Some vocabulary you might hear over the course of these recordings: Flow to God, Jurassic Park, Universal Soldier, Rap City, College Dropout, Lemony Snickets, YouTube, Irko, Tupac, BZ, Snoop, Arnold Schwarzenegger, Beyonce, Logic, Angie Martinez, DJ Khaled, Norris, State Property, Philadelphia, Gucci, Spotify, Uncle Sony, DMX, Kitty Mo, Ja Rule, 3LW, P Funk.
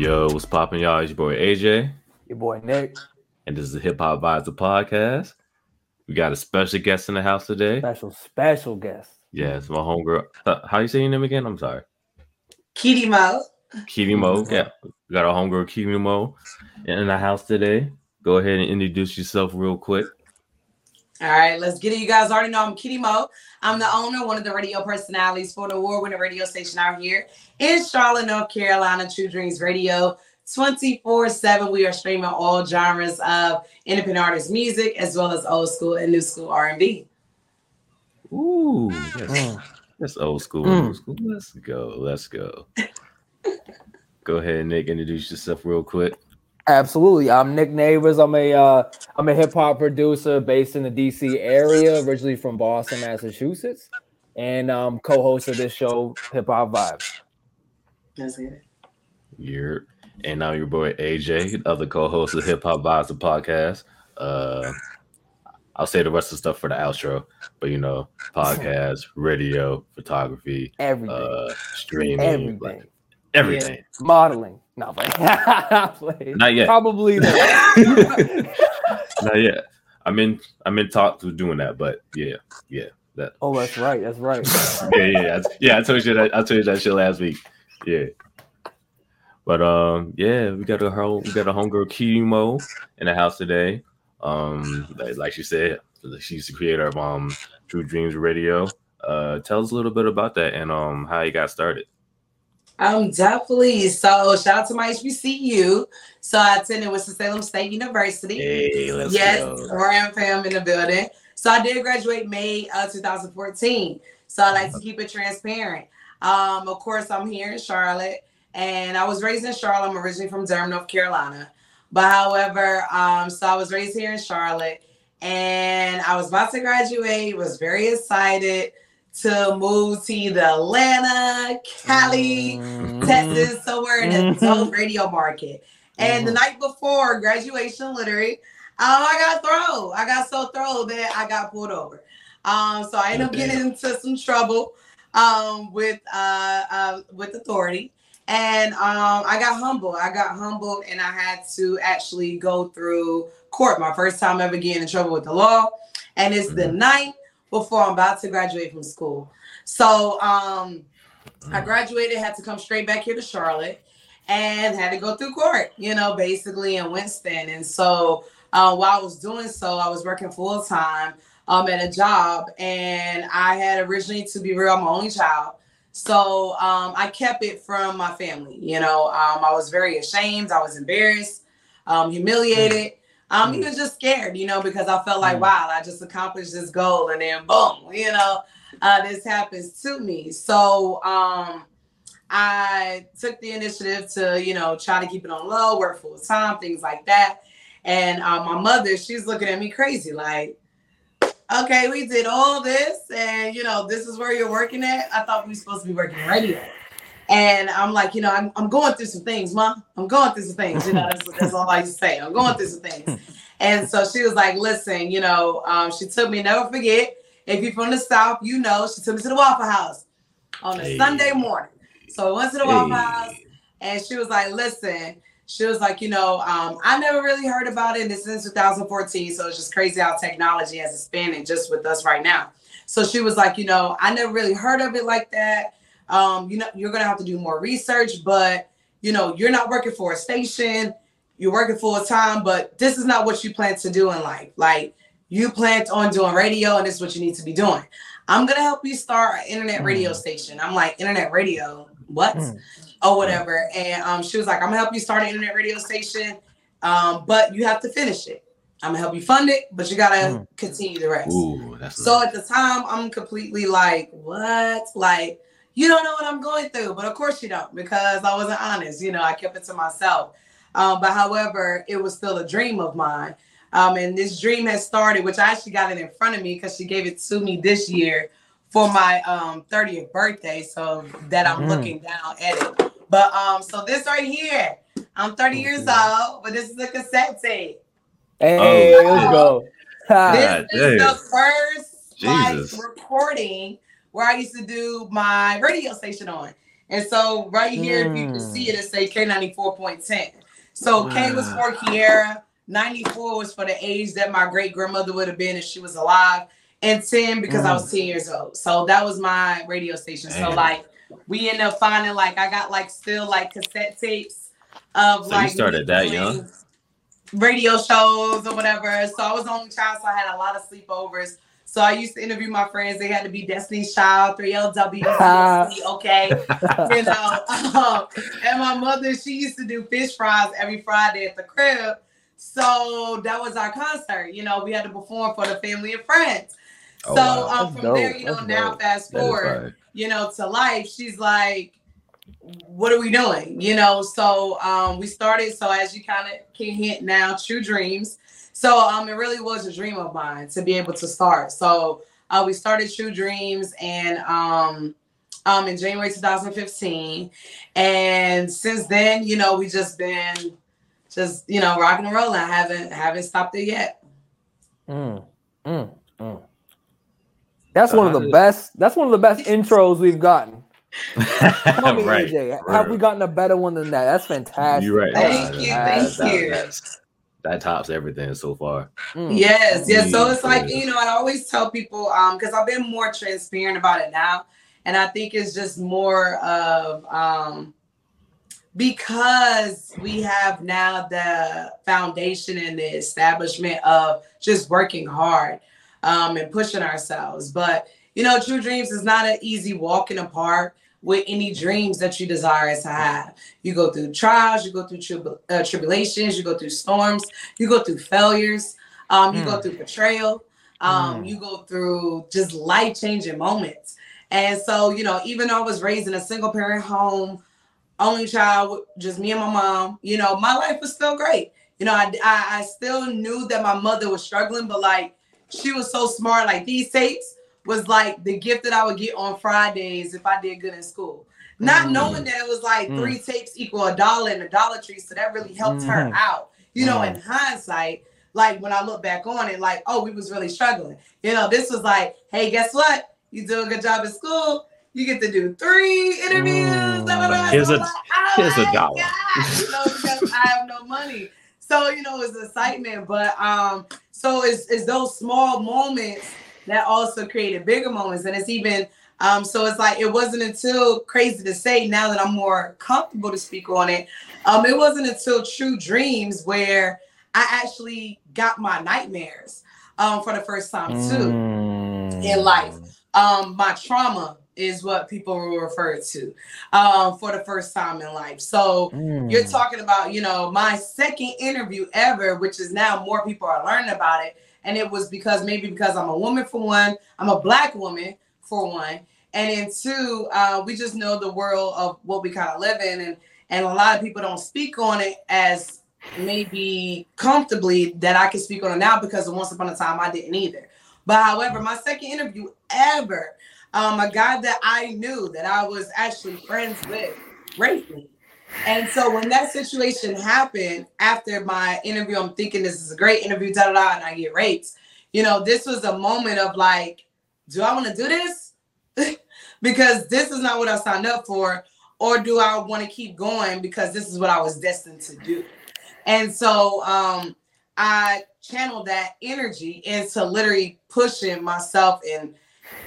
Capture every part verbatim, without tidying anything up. Yo, what's poppin', y'all? It's your boy A J. Your boy Nick. And this is the Hip Hop Visor Podcast. We got a special guest in the house today. Special, special guest. Yes, yeah, my homegirl. Uh, how you say your name again? I'm sorry. Kitty Mo. Kitty Mo. Yeah, we got our homegirl Kitty Mo in the house today. Go ahead and introduce yourself real quick. All right, let's get it. You guys already know I'm Kitty Mo. I'm the owner, one of the radio personalities for the award-winning radio station out here in Charlotte, North Carolina, True Dreams Radio, twenty-four seven. We are streaming all genres of independent artist music, as well as old school and new school R and B. Ooh, that's, mm. that's old school, mm. old school. Let's go, let's go. Go ahead, Nick, introduce yourself real quick. Absolutely. I'm Nick Nabors. I'm a uh, I'm a hip hop producer based in the D C area, originally from Boston, Massachusetts, and I'm co-host of this show, Hip Hop Vibes. That's it. Yeah. And now your boy A J, other co-host of Hip Hop Vibes, the podcast. Uh, I'll say the rest of the stuff for the outro, but you know, podcast, radio, photography, everything, uh, streaming, everything. Like, everything. Yeah. Modeling. Not, Not yet. Probably not. Not yet. I'm in I'm in talks with doing that, but yeah, yeah. That. Oh, that's right. That's right. yeah, yeah, yeah. I told you that I told you that shit last week. Yeah. But um, yeah, we got a whole we got a homegirl Chemo in the house today. Um, like she said, she's the creator of um True Dreams Radio. Uh, tell us a little bit about that and um how you got started. Um, definitely. So shout out to my H B C U. So I attended Winston-Salem State University. Hey, let's yes, go. Ram fam in the building. So I did graduate May uh, twenty fourteen. So I like to keep it transparent. Um, of course, I'm here in Charlotte, and I was raised in Charlotte. I'm originally from Durham, North Carolina. But however, um, so I was raised here in Charlotte, and I was about to graduate, was very excited to move to either Atlanta, Cali, mm-hmm. Texas, somewhere in the adult radio market. And mm-hmm. the night before graduation, literally, um, I got thrown. I got so thrown that I got pulled over. Um, so I ended oh, up getting damn. into some trouble um, with uh, uh, with authority. And um, I got humbled. I got humbled, and I had to actually go through court. My first time ever getting in trouble with the law. And it's mm-hmm. the night before I'm about to graduate from school. So um, I graduated, had to come straight back here to Charlotte, and had to go through court, you know, basically in Winston. And so uh, while I was doing so, I was working full time um, at a job, and I had originally, to be real, I'm my only child. So um, I kept it from my family. You know, um, I was very ashamed. I was embarrassed, um, humiliated. I'm um, even just scared, you know, because I felt like, mm. wow, I just accomplished this goal, and then boom, you know, uh, this happens to me. So um, I took the initiative to, you know, try to keep it on low, work full time, things like that. And uh, my mother, she's looking at me crazy, like, okay, we did all this, and, you know, this is where you're working at. I thought we were supposed to be working radio. And I'm like, you know, I'm, I'm going through some things, Mom. I'm going through some things. You know, that's, that's all I used to say. I'm going through some things. And so she was like, listen, you know, um, she took me, never forget, if you're from the South, you know, she took me to the Waffle House on a hey. Sunday morning. So I went to the hey. Waffle House, and she was like, listen, she was like, you know, um, I never really heard about it. This is two thousand fourteen. So it's just crazy how technology has expanded just with us right now. So she was like, you know, I never really heard of it like that. Um, you know, you're going to have to do more research, but, you know, you're not working for a station. You're working full time, but this is not what you plan to do in life. Like, you planned on doing radio, and this is what you need to be doing. I'm going to help you start an internet radio station. I'm like, internet radio, what? Or whatever. And um, she was like, I'm going to help you start an internet radio station, um, but you have to finish it. I'm going to help you fund it, but you got to continue the rest. Ooh, that's so nice. At the time, I'm completely like, what? Like, you don't know what I'm going through, but of course you don't, because I wasn't honest. You know, I kept it to myself. Um, but however, it was still a dream of mine. Um, and this dream has started, which I actually got it in front of me because she gave it to me this year for my um, thirtieth birthday. So that I'm mm. looking down at it. But um, so this right here, I'm thirty mm-hmm. years old, but this is a cassette tape. Hey, oh, let's go. This is Dang. the first like, recording where I used to do my radio station on. And so right here, mm. if you can see it, it say K ninety-four point ten. So wow. K was for Kiara, ninety-four was for the age that my great-grandmother would have been if she was alive, and ten because mm. I was ten years old. So that was my radio station. Damn. So like we end up finding like I got like still like cassette tapes of so like you started that young radio shows or whatever. So I was the only child, so I had a lot of sleepovers. So I used to interview my friends. They had to be Destiny's Child, three L W, uh, okay, you know. Um, and my mother, she used to do fish fries every Friday at the crib. So that was our concert. You know, we had to perform for the family and friends. Oh, so wow. um, from dope. there, you know, That's now dope. fast forward, you know, to life. She's like, "What are we doing?" You know. So um, we started. So as you kind of can hint now, True Dreams. So um, it really was a dream of mine to be able to start. So uh, we started True Dreams and um, um, in January two thousand fifteen. And since then, you know, we just been just, you know, rocking and rolling. I haven't, haven't stopped it yet. Mm, mm, mm. That's one of the best. That's one of the best intros we've gotten. Tell me, right, A J, right. Have we gotten a better one than that? That's fantastic. You're right. Thank you. Thank you. That tops everything so far. Mm. Yes, yes. So it's like, you know, I always tell people, um, because I've been more transparent about it now. And I think it's just more of um, because we have now the foundation and the establishment of just working hard um, and pushing ourselves. But, you know, True Dreams is not an easy walk in the park with any dreams that you desire to have. You go through trials, you go through trib- uh, tribulations, you go through storms, you go through failures, um, you mm. go through betrayal, um, mm. you go through just life-changing moments. And so, you know, even though I was raised in a single-parent home, only child, just me and my mom, you know, my life was still great. You know, I, I, I still knew that my mother was struggling, but, like, she was so smart. Like, these tapes was like the gift that I would get on Fridays if I did good in school. Not mm. knowing that it was like mm. three tapes equal a dollar in the Dollar Tree. So that really helped mm. her out. You mm. know, in hindsight, like when I look back on it, like, oh, we was really struggling. You know, this was like, hey, guess what? You do a good job at school. You get to do three interviews. Mm. Blah, blah, blah. Here's, a, like, oh, here's a dollar. You know, because I have no money. So, you know, it's excitement. But um, so it's, it's those small moments that also created bigger moments. And it's even, um, so it's like, it wasn't until, crazy to say now that I'm more comfortable to speak on it, um, it wasn't until True Dreams where I actually got my nightmares um, for the first time too mm. in life. Um, my trauma is what people refer to um, for the first time in life. So mm. you're talking about, you know, my second interview ever, which is now more people are learning about it. And it was because maybe because I'm a woman for one, I'm a black woman for one. And then two, uh, we just know the world of what we kind of live in. And, and a lot of people don't speak on it as maybe comfortably that I can speak on it now because once upon a time I didn't either. But however, my second interview ever, um, a guy that I knew that I was actually friends with raped me. And so when that situation happened after my interview, I'm thinking this is a great interview, da da da, and I get raped. You know, this was a moment of like, do I want to do this? Because this is not what I signed up for. Or do I want to keep going because this is what I was destined to do? And so um, I channeled that energy into literally pushing myself in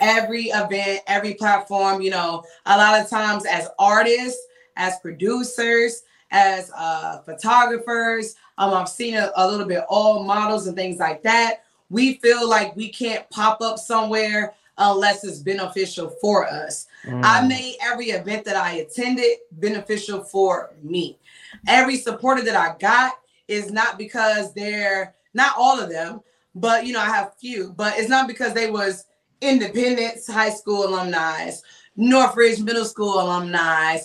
every event, every platform. You know, a lot of times as artists, as producers, as uh, photographers, um, I've seen a, a little bit all models and things like that. We feel like we can't pop up somewhere unless it's beneficial for us. Mm. I made every event that I attended beneficial for me. Every supporter that I got is not because they're, not all of them, but you know, I have few, but it's not because they was Independence High School alumni, Northridge Middle School alumni,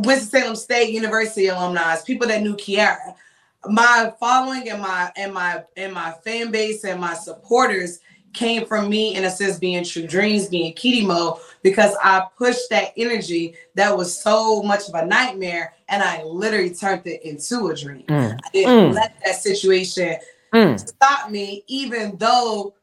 Winston-Salem State University alumni, people that knew Kiara. My following and my and my and my fan base and my supporters came from me in a sense being True Dreams, being Kitty Mo, because I pushed that energy that was so much of a nightmare and I literally turned it into a dream. Mm. I didn't mm. let that situation mm. stop me, even though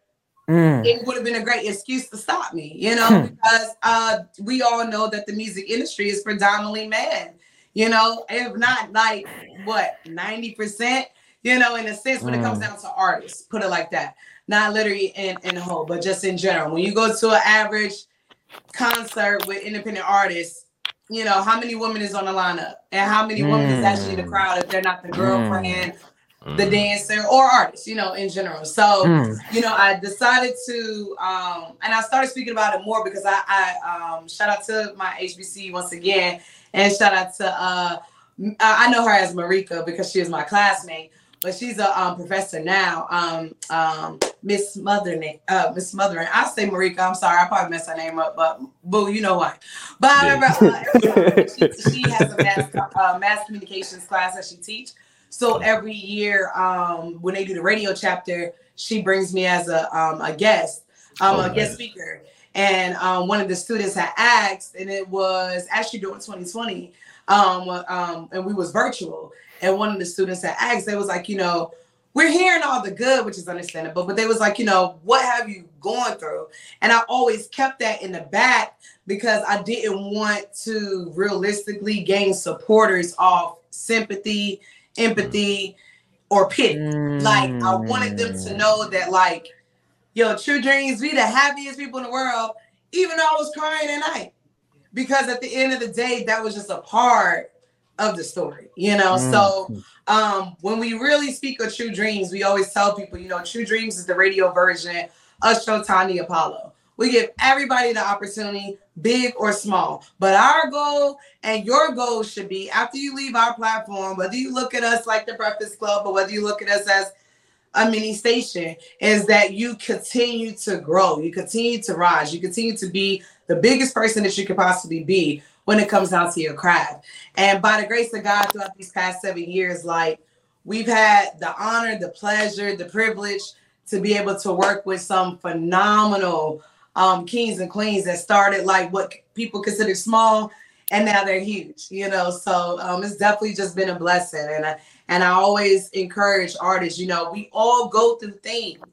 Mm. It would have been a great excuse to stop me, you know, hmm. because uh, we all know that the music industry is predominantly men, you know, if not like what, ninety percent, you know, in a sense, when mm. it comes down to artists, put it like that, not literally in, in whole, but just in general. When you go to an average concert with independent artists, you know, how many women is on the lineup and how many mm. women is actually the crowd if they're not the girlfriend, mm. the dancer or artist, you know, in general. So, mm. you know, I decided to, um, and I started speaking about it more because I, I um, shout out to my H B C once again, and shout out to, uh, I know her as Marika because she is my classmate, but she's a um, professor now, um, um, Miss Mothern, uh, Miss Mothern. I say Marika, I'm sorry, I probably messed her name up, but boo, you know why. But I remember, uh, she, she has a mass, uh, mass communications class that she teaches. So every year um, when they do the radio chapter, she brings me as a, um, a guest, um, oh, a nice. guest speaker. And um, one of the students had asked, and it was actually during twenty twenty, um, um, and we was virtual. And one of the students that asked, they was like, you know, we're hearing all the good, which is understandable, but they was like, you know, what have you gone through? And I always kept that in the back because I didn't want to realistically gain supporters off sympathy, empathy, or pity. Mm. Like, I wanted them to know that, like, yo, True Dreams, we the happiest people in the world, even though I was crying at night. Because at the end of the day, that was just a part of the story, you know. Mm. So um when we really speak of True Dreams, we always tell people, you know, True Dreams is the radio version of Showtime the Apollo. We give everybody the opportunity, big or small. But our goal and your goal should be, after you leave our platform, whether you look at us like the Breakfast Club or whether you look at us as a mini station, is that you continue to grow, you continue to rise, you continue to be the biggest person that you could possibly be when it comes down to your craft. And by the grace of God, throughout these past seven years, like, we've had the honor, the pleasure, the privilege to be able to work with some phenomenal um, kings and queens that started like what people consider small, and now they're huge, you know? So um, it's definitely just been a blessing. And I, and I always encourage artists, you know, we all go through things.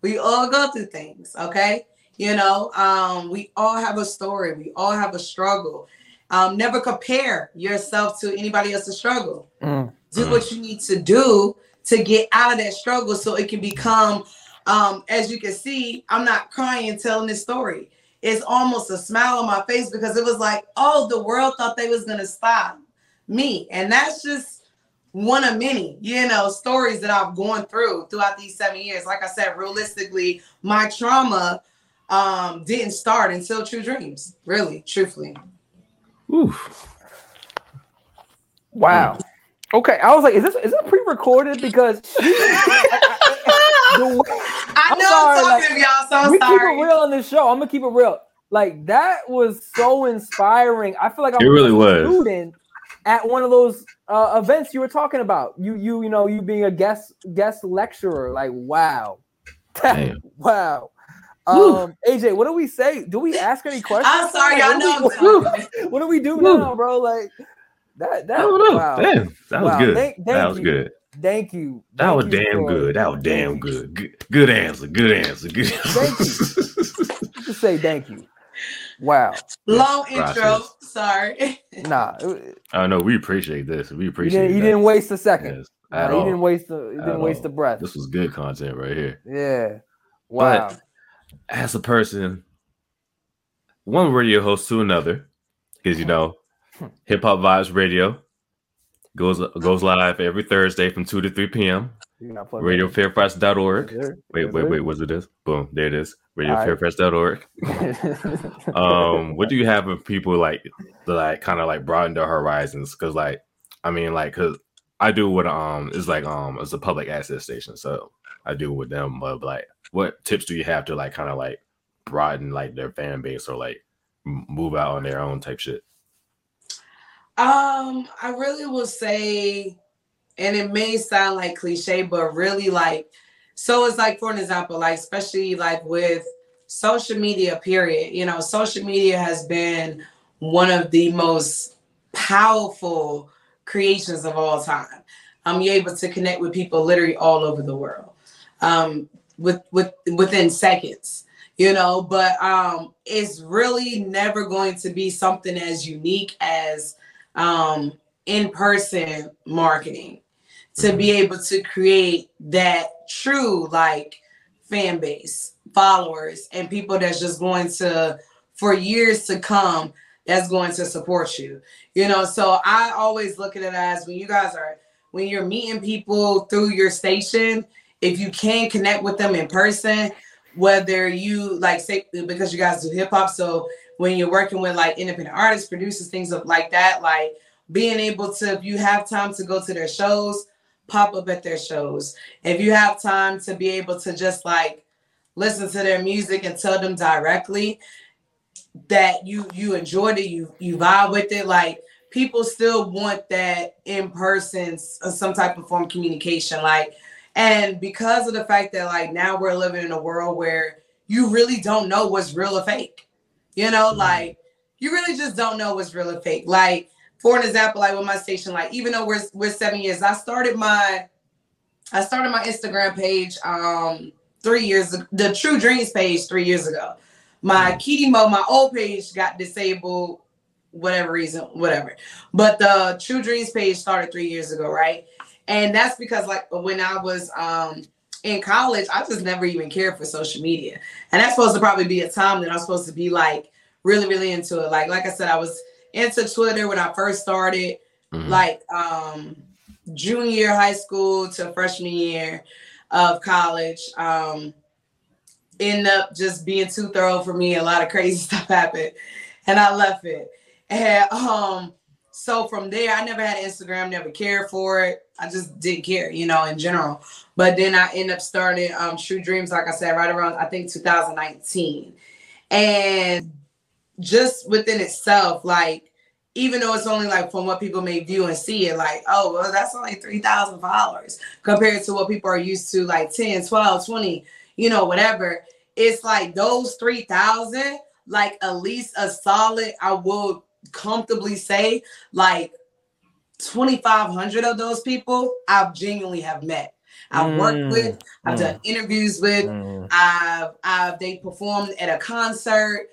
We all go through things, okay? You know, um, we all have a story. We all have a struggle. Um, never compare yourself to anybody else's struggle. Mm. Do mm. what you need to do to get out of that struggle so it can become, um, as you can see, I'm not crying telling this story. It's almost a smile on my face because it was like, oh, the world thought they was going to stop me. And that's just one of many, you know, stories that I've gone through throughout these seven years. Like I said, realistically, my trauma Um, didn't start until True Dreams, really, truthfully. Oof. Wow. Okay, I was like, is this is this pre-recorded? Because I, I, I, way, I know I'm, sorry, I'm talking like, to y'all, so I'm we sorry. Keep it real on this show. I'm gonna keep it real. Like, that was so inspiring. I feel like I'm it really was. a student at one of those uh, events you were talking about. You you you know you being a guest guest lecturer. Like, wow, wow. Um, A J, what do we say? Do we ask any questions? I'm sorry, like, y'all know. We, what do we do Woo. now, bro? Like that. That, I don't know. Wow. Damn, that was wow. good. Thank, thank that was you. good. Thank you. That thank was you damn for, good. That was damn good. Good. Good answer. Good answer. Good answer. Thank you. Just say thank you. Wow. Long process. intro. Sorry. Nah. Oh no, we appreciate this. We appreciate. You didn't, you didn't waste a second. Yes, at no, all. You didn't waste. A, you didn't at waste all. a breath. This was good content right here. Yeah. Wow. But, as a person, one radio host to another, because, you know, Hip Hop Vibes Radio goes goes live every Thursday from two to three p.m. radio fairfax dot org. Yes, wait, yes, wait, wait. Was it this? Boom. There it is. radio fairfax dot org. Right. um, what do you have of people like that, like, kind of like broaden their horizons? Because, like, I mean, like, because I do what um, it's like um, it's a public access station, so I do with them, but like, what tips do you have to like kind of like broaden like their fan base or like move out on their own type shit? Um, I really will say, and it may sound like cliche, but really like, so it's like, for an example, like, especially like with social media, period, you know, social media has been one of the most powerful creations of all time. Um, you're able to connect with people literally all over the world. Um, with, with within seconds, you know, but um, it's really never going to be something as unique as um, in-person marketing to be able to create that true like fan base, followers, and people that's just going to, for years to come, that's going to support you, you know? So I always look at it as when you guys are, when you're meeting people through your station, if you can connect with them in person, whether you like say, because you guys do hip hop. So when you're working with like independent artists, producers, things like that, like being able to, if you have time to go to their shows, pop up at their shows. If you have time to be able to just like listen to their music and tell them directly that you, you enjoyed it, you, you vibe with it. Like people still want that in person, some type of form of communication. Like, and because of the fact that like now we're living in a world where you really don't know what's real or fake, you know, like you really just don't know what's real or fake. Like for an example, like with my station, like even though we're, we're seven years, I started my, I started my Instagram page um, three years, the True Dreams page three years ago. My Kitty Mo, my old page got disabled, whatever reason, whatever. But the True Dreams page started three years ago, right? And that's because like when I was um, in college, I just never even cared for social media. And that's supposed to probably be a time that I'm supposed to be like really, really into it. Like, like I said, I was into Twitter when I first started, mm-hmm. like um, junior year high school to freshman year of college. Um, end up just being too thorough for me. A lot of crazy stuff happened and I left it. And um, so from there, I never had Instagram, never cared for it. I just didn't care, you know, in general. But then I end up starting um, True Dreams, like I said, right around, I think two thousand nineteen. And just within itself, like, even though it's only like from what people may view and see it, like, oh, well, that's only three thousand followers compared to what people are used to, like ten, twelve, twenty, you know, whatever. It's like those three thousand, like at least a solid, I will comfortably say like twenty-five hundred of those people I've genuinely have met. I've worked mm. with, I've mm. done interviews with, mm. I've, I've, they performed at a concert.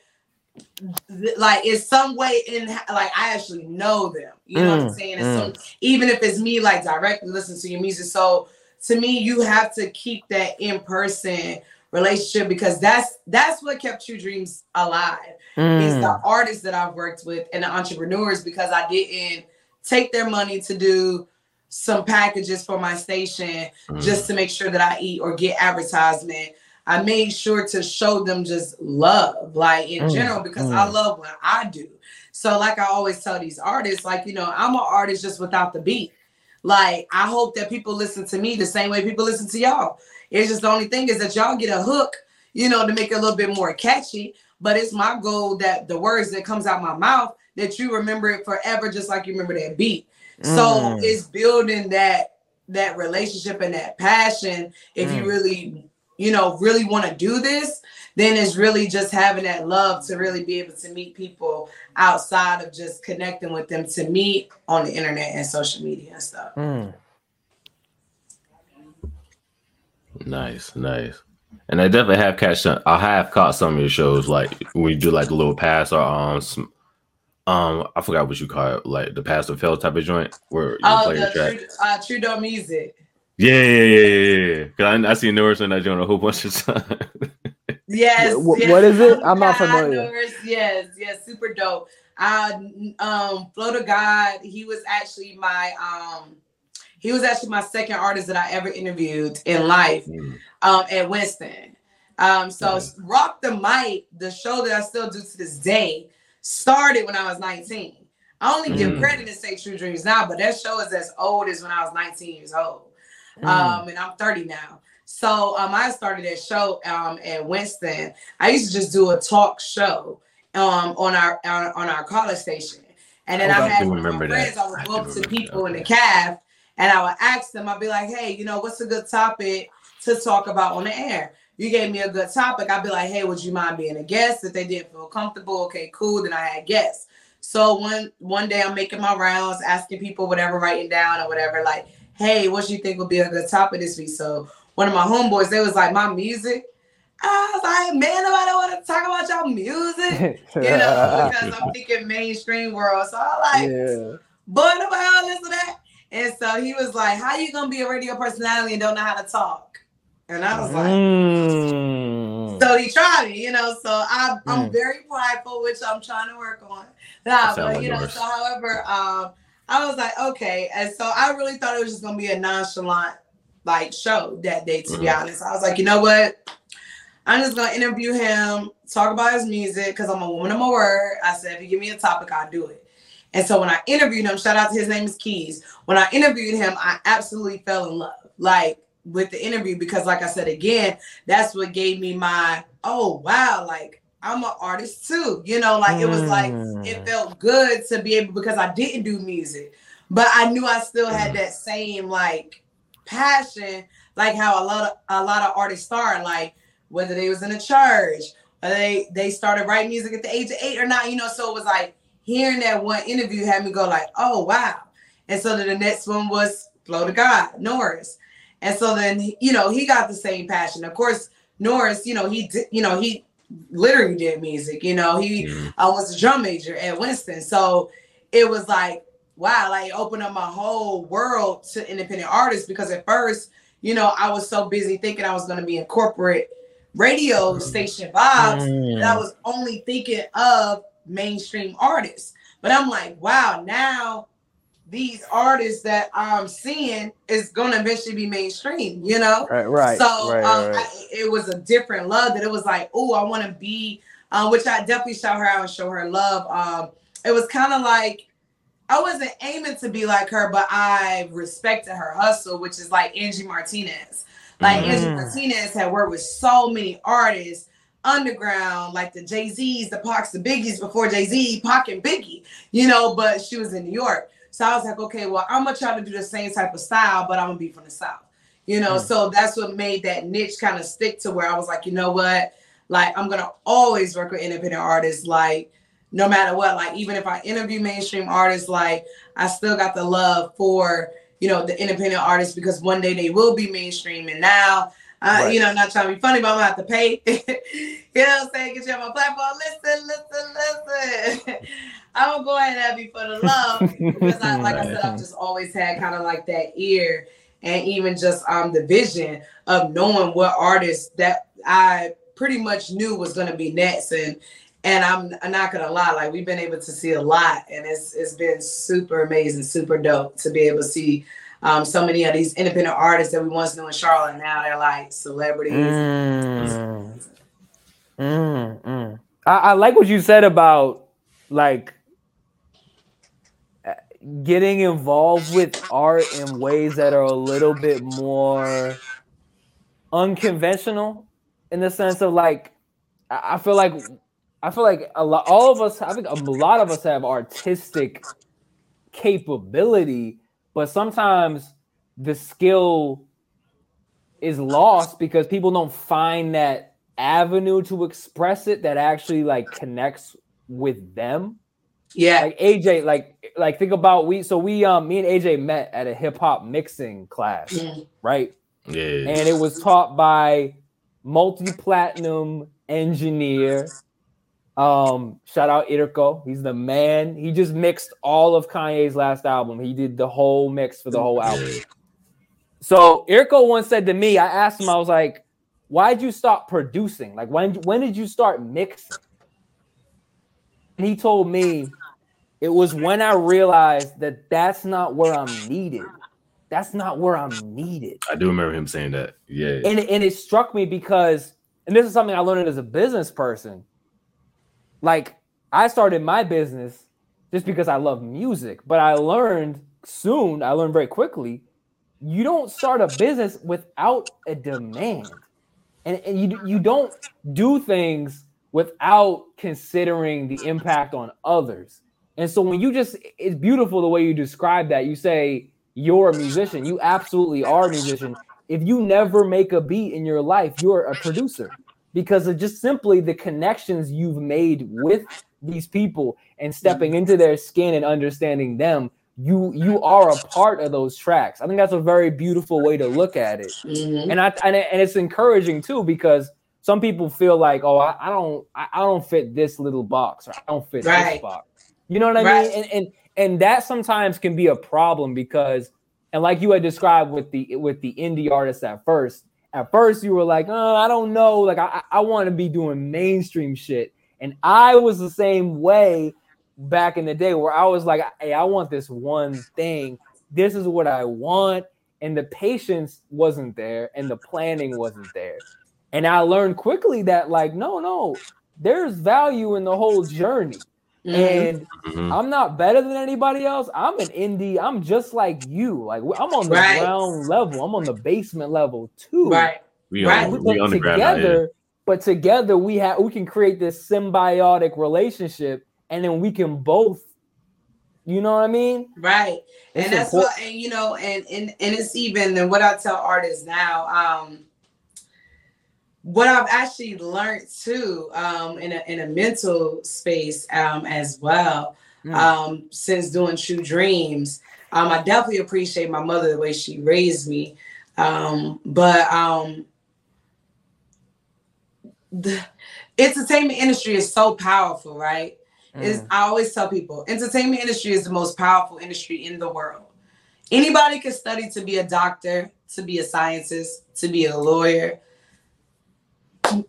Like it's some way in, like I actually know them, you know mm. what I'm saying? It's mm. some, even if it's me, like directly listen to your music. So to me, you have to keep that in-person relationship because that's that's what kept True Dreams alive. Mm. It's the artists that I've worked with and the entrepreneurs because I didn't take their money to do some packages for my station mm. just to make sure that I eat or get advertisement. I made sure to show them just love, like in mm. general, because mm. I love what I do. So like I always tell these artists, like, you know, I'm an artist just without the beat. Like, I hope that people listen to me the same way people listen to y'all. It's just the only thing is that y'all get a hook, you know, to make it a little bit more catchy. But it's my goal that the words that comes out my mouth, that you remember it forever, just like you remember that beat. Mm. So it's building that that relationship and that passion. If mm. you really, you know, really want to do this, then it's really just having that love to really be able to meet people outside of just connecting with them to meet on the internet and social media and stuff. Mm. Nice, nice. And I definitely have catch some, I have caught some of your shows, like when you do like a little pass or um, some, um, I forgot what you call it, like the pass or fail type of joint where you oh, play the track. True, uh, True Dome music. Yeah, yeah, yeah, yeah. Cause I, I see Norris in that joint a whole bunch of times. Yes, what, yes. What is it? I'm not familiar. Norris, yes, yes, super dope. I um, Flow to God. He was actually my um, he was actually my second artist that I ever interviewed in life mm. um, at Winston. Um, so nice. Rock the Mic, the show that I still do to this day, started when I was nineteen. I only mm. give credit to say True Dreams now, but that show is as old as when I was nineteen years old. Mm. Um, and I'm thirty now. So um, I started that show um, at Winston. I used to just do a talk show um, on our on, on our college station, and then oh, I had my friends. I would go up to people that. in the caf, and I would ask them. I'd be like, "Hey, you know, what's a good topic to talk about on the air?" You gave me a good topic. I'd be like, "Hey, would you mind being a guest?" If they didn't feel comfortable, okay, cool. Then I had guests. So one one day I'm making my rounds, asking people whatever, writing down or whatever, like, "Hey, what you think would be a good topic this week?" So one of my homeboys, they was like, my music. I was like, man, nobody want to talk about your music, you know, because I'm thinking mainstream world. So I like, yeah. boy, nobody want to listen to that. And so he was like, how you going to be a radio personality and don't know how to talk? And I was like, mm. so he tried me, you know, so I, I'm mm. very prideful, which I'm trying to work on. Nah, but, like you yours. know, so however, um, I was like, okay. And so I really thought it was just going to be a nonchalant, like, show that day, to mm. be honest. I was like, you know what? I'm just going to interview him, talk about his music, because I'm a woman of my word. I said, if you give me a topic, I'll do it. And so when I interviewed him, shout out to his name is Keys. When I interviewed him, I absolutely fell in love, like, with the interview, because like I said, again, that's what gave me my, oh, wow, like, I'm an artist too. You know, like, it was like, it felt good to be able, because I didn't do music, but I knew I still had that same, like, passion, like how a lot of, a lot of artists are, like, whether they was in a church, or they, they started writing music at the age of eight or not, you know, so it was like, hearing that one interview had me go like, oh, wow. And so then the next one was Flow to God, Norris. And so then, you know, he got the same passion. Of course, Norris, you know, he did, you know, he literally did music, you know, he yeah. uh, was a drum major at Winston. So it was like, wow, like it opened up my whole world to independent artists, because at first, you know, I was so busy thinking I was going to be in corporate radio station vibes mm. that I was only thinking of mainstream artists. But I'm like, wow, now these artists that I'm seeing is going to eventually be mainstream, you know? Right, right. So right, um, right. I, it was a different love that it was like, oh, I want to be, uh, which I definitely shout her out and show her love. Um, it was kind of like, I wasn't aiming to be like her, but I respected her hustle, which is like Angie Martinez. Like mm. Angie Martinez had worked with so many artists, underground, like the Jay-Z's, the Pacs, the Biggies, before Jay-Z, Pac and Biggie, you know, but she was in New York. So I was like, okay, well, I'm going to try to do the same type of style, but I'm going to be from the South, you know? Mm. So that's what made that niche kind of stick to where I was like, you know what? Like, I'm going to always work with independent artists, like, no matter what. Like, even if I interview mainstream artists, like, I still got the love for, you know, the independent artists, because one day they will be mainstream. And now, uh, right. you know, I'm not trying to be funny, but I'm going to have to pay. You know what I'm saying? Get you on my platform. Listen, listen, listen. I'm going to have you for the love. Because I, like right. I said, I've just always had kind of like that ear, and even just um the vision of knowing what artists that I pretty much knew was going to be next. And and I'm, I'm not going to lie, like, we've been able to see a lot. And it's it's been super amazing, super dope to be able to see Um, so many of these independent artists that we once knew in Charlotte, now they're like celebrities. Mm. Mm, mm. I, I like what you said about like getting involved with art in ways that are a little bit more unconventional, in the sense of like, I, I feel like, I feel like a lot, all of us, I think a lot of us have artistic capability, but sometimes the skill is lost because people don't find that avenue to express it that actually like connects with them. Yeah. Like A J, like, like think about we, so we, um, me and A J met at a hip hop mixing class, yeah. right? Yeah. And it was taught by multi-platinum engineer. Um, shout out Irko. He's the man. He just mixed all of Kanye's last album. He did the whole mix for the whole album. So Irko once said to me, I asked him, I was like, why'd you stop producing? Like, when, when did you start mixing? And he told me, it was when I realized that that's not where I'm needed. That's not where I'm needed. I do remember him saying that. Yeah. And, and it struck me because, and this is something I learned as a business person, like, I started my business just because I love music, but I learned soon, I learned very quickly, you don't start a business without a demand. And, and you, you don't do things without considering the impact on others. And so when you just, it's beautiful the way you describe that. You say you're a musician. You absolutely are a musician. If you never make a beat in your life, you're a producer. Because of just simply the connections you've made with these people and stepping into their skin and understanding them, you you are a part of those tracks. I think that's a very beautiful way to look at it. Mm-hmm. And I and, it, and it's encouraging too, because some people feel like, oh, I, I don't I, I don't fit this little box, or I don't fit right. this box. You know what I right. mean? And, and and that sometimes can be a problem, because, and like you had described with the with the indie artists at first, at first you were like, oh, I don't know, like I I want to be doing mainstream shit. And I was the same way back in the day, where I was like, hey, I want this one thing. This is what I want. And the patience wasn't there, and the planning wasn't there. And I learned quickly that, like, no, no, there's value in the whole journey. And mm-hmm. I'm not better than anybody else. I'm an indie. I'm just like you. Like, I'm on the right. ground level. I'm on the basement level too. Right. We right. We we together, but together we have we can create this symbiotic relationship, and then we can both. You know what I mean? Right. It's and that's important. What and you know, and and and it's even and what I tell artists now. Um, What I've actually learned too, um, in a in a mental space um, as well, mm. um, since doing True Dreams, um, I definitely appreciate my mother, the way she raised me. Um, but um, the entertainment industry is so powerful, right? Mm. It's, I always tell people, entertainment industry is the most powerful industry in the world. Anybody can study to be a doctor, to be a scientist, to be a lawyer.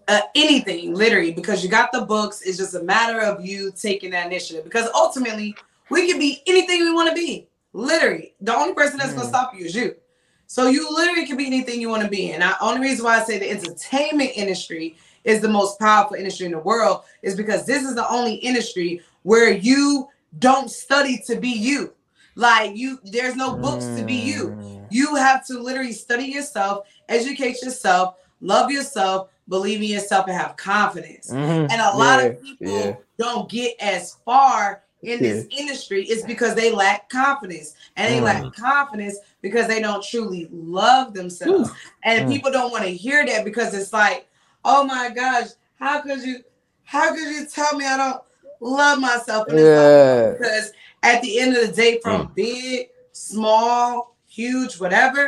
Uh, anything, literally, because you got the books. It's just a matter of you taking that initiative, because ultimately we can be anything we want to be. Literally, the only person that's mm. going to stop you is you. So you literally can be anything you want to be. And the only reason why I say the entertainment industry is the most powerful industry in the world is because this is the only industry where you don't study to be you. Like, you, there's no books mm. to be you. You have to literally study yourself, educate yourself, love yourself, believe in yourself, and have confidence. Mm-hmm. And a lot yeah, of people yeah. don't get as far in yeah. this industry. It's because they lack confidence. And they mm. lack confidence because they don't truly love themselves. Ooh. And mm. people don't want to hear that, because it's like, oh my gosh, how could you how could you tell me I don't love myself? And yeah. because at the end of the day, from mm. big, small, huge, whatever,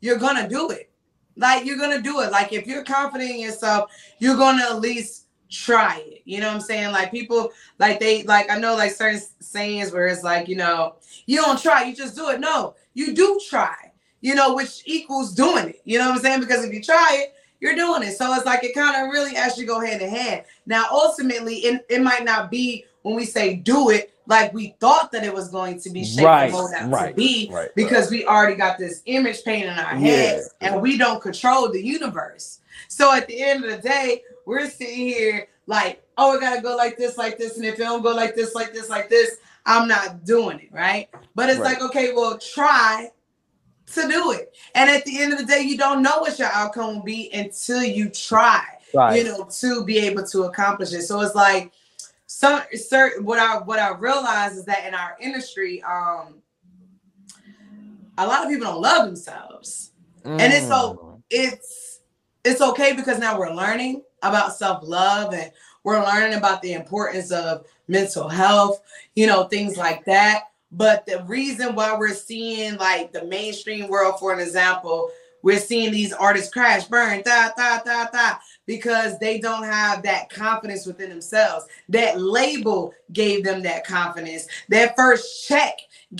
you're gonna do it. Like, you're going to do it. Like, if you're confident in yourself, you're going to at least try it. You know what I'm saying? Like, people, like, they, like, I know, like, certain sayings where it's like, you know, you don't try, you just do it. No, you do try, you know, which equals doing it. You know what I'm saying? Because if you try it, you're doing it. So it's like, it kind of really actually go hand in hand. Now, ultimately, it, it might not be when we say do it, like we thought that it was going to be shaped right, out right, to be right, because right. we already got this image painted in our heads yeah. and we don't control the universe. So at the end of the day, we're sitting here like, oh, it got to go like this, like this. And if it don't go like this, like this, like this, I'm not doing it, right? But it's right. like, okay, well, try to do it. And at the end of the day, you don't know what your outcome will be until you try, right. you know, to be able to accomplish it. So it's like, So, sir, what I what I realized is that in our industry, um, a lot of people don't love themselves, mm. and it's so it's it's okay, because now we're learning about self-love, and we're learning about the importance of mental health, you know, things like that. But the reason why we're seeing, like, the mainstream world, for an example, we're seeing these artists crash, burn, da da da da, because they don't have that confidence within themselves. That label gave them that confidence. That first check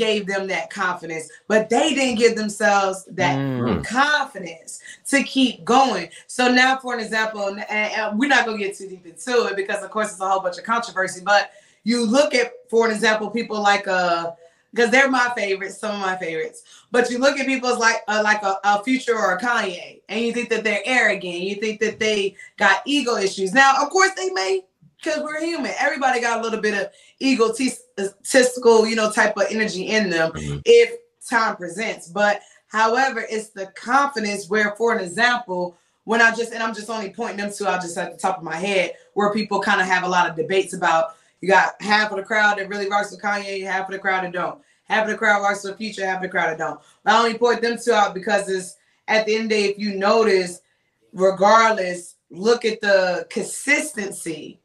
gave them that confidence, but they didn't give themselves that mm. confidence to keep going. So now, for an example, and, and we're not gonna get too deep into it, because of course it's a whole bunch of controversy, but you look at, for an example, people like a, because they're my favorites, some of my favorites. But you look at people's like uh, like a, a Future or a Kanye, and you think that they're arrogant. You think that they got ego issues. Now, of course, they may, because we're human. Everybody got a little bit of egotistical, you know, type of energy in them mm-hmm. if time presents. But however, it's the confidence where, for an example, when I just, and I'm just only pointing them to, I'll just at the top of my head, where people kind of have a lot of debates about, you got half of the crowd that really rocks with Kanye, half of the crowd that don't. Half of the crowd rocks with Future, half of the crowd that don't. But I only point them two out because it's, at the end of the day, if you notice, regardless, look at the consistency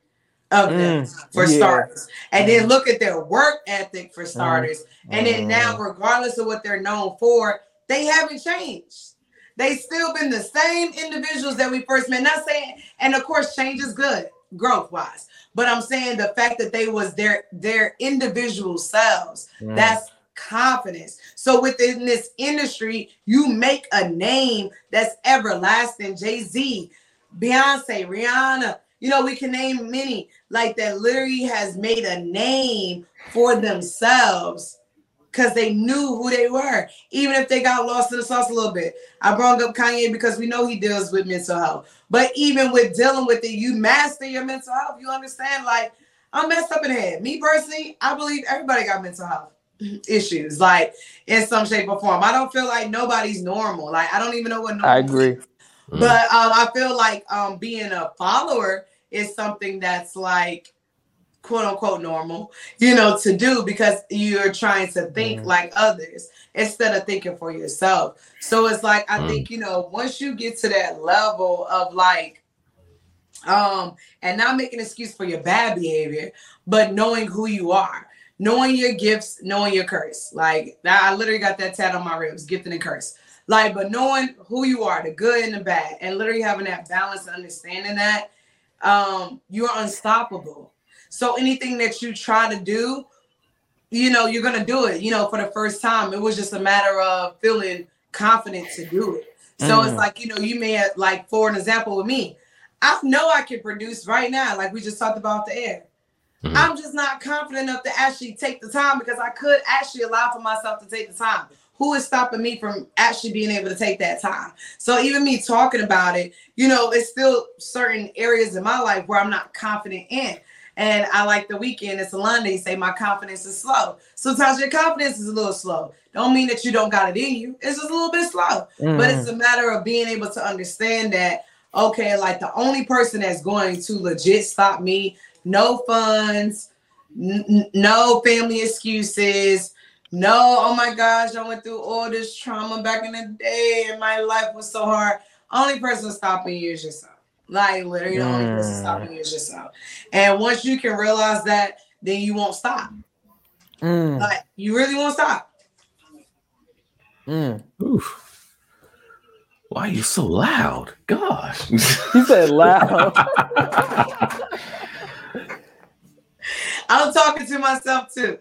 of them mm, for yeah. starters. And then look at their work ethic for starters. Mm, and then mm. now, regardless of what they're known for, they haven't changed. They still been the same individuals that we first met. Not saying, and of course, change is good, growth wise. But I'm saying the fact that they was their their individual selves, mm. that's confidence. So within this industry, you make a name that's everlasting. Jay-Z, Beyonce, Rihanna. You know, we can name many like that literally has made a name for themselves because they knew who they were, even if they got lost in the sauce a little bit. I brought up Kanye because we know he deals with mental health. But even with dealing with it, you master your mental health. You understand, like, I'm messed up in the head. Me personally, I believe everybody got mental health issues, like, in some shape or form. I don't feel like nobody's normal. Like, I don't even know what normal is. I agree. Mm. But um, I feel like um, being a follower is something that's like, quote unquote, normal, you know, to do because you're trying to think mm. like others instead of thinking for yourself. So it's like, I mm. think, you know, once you get to that level of like, um, and not making an excuse for your bad behavior, but knowing who you are, knowing your gifts, knowing your curse. Like, I literally got that tat on my ribs, gifted and curse. Like, but knowing who you are, the good and the bad, and literally having that balance and understanding that um, you're unstoppable. So anything that you try to do, you know, you're going to do it. You know, for the first time, it was just a matter of feeling confident to do it. So mm. it's like, you know, you may have, like, for an example with me, I know I can produce right now, like we just talked about the air. Mm. I'm just not confident enough to actually take the time because I could actually allow for myself to take the time. Who is stopping me from actually being able to take that time? So even me talking about it, you know, it's still certain areas in my life where I'm not confident in. And I like The Weeknd. It's a line they say, my confidence is slow. Sometimes your confidence is a little slow. Don't mean that you don't got it in you. It's just a little bit slow. Mm. But it's a matter of being able to understand that, okay, like the only person that's going to legit stop me, no funds, n- no family excuses, no, oh my gosh, I went through all this trauma back in the day and my life was so hard. Only person stopping you is yourself. Like, literally, the mm. only person stopping you is yourself. And once you can realize that, then you won't stop. Mm. Like, you really won't stop. Mm. Oof. Why are you so loud? Gosh. He said loud. I'm talking to myself, too.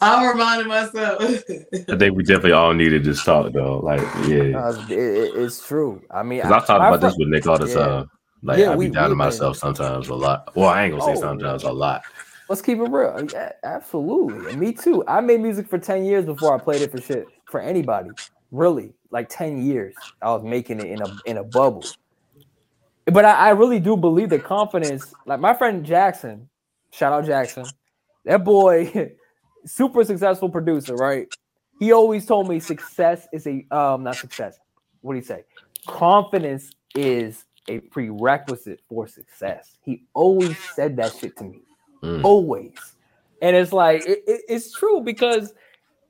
I'm reminding myself. I think we definitely all needed this talk, though. Like, yeah. Uh, it, it's true. I mean, I, I talk about fr- this with Nick all the yeah. time. Like, yeah, I be down to myself been. sometimes a lot. Well, I ain't going to oh, say sometimes a lot. Let's keep it real. Yeah, absolutely. And me, too. I made music for ten years before I played it for shit. For anybody. Really. Like, ten years. I was making it in a in a bubble. But I, I really do believe that confidence, like my friend Jackson, shout out Jackson, that boy, super successful producer, right? He always told me success is a, um, not success. What do you say? Confidence is a prerequisite for success. He always said that shit to me, mm. always. And it's like, it, it, it's true because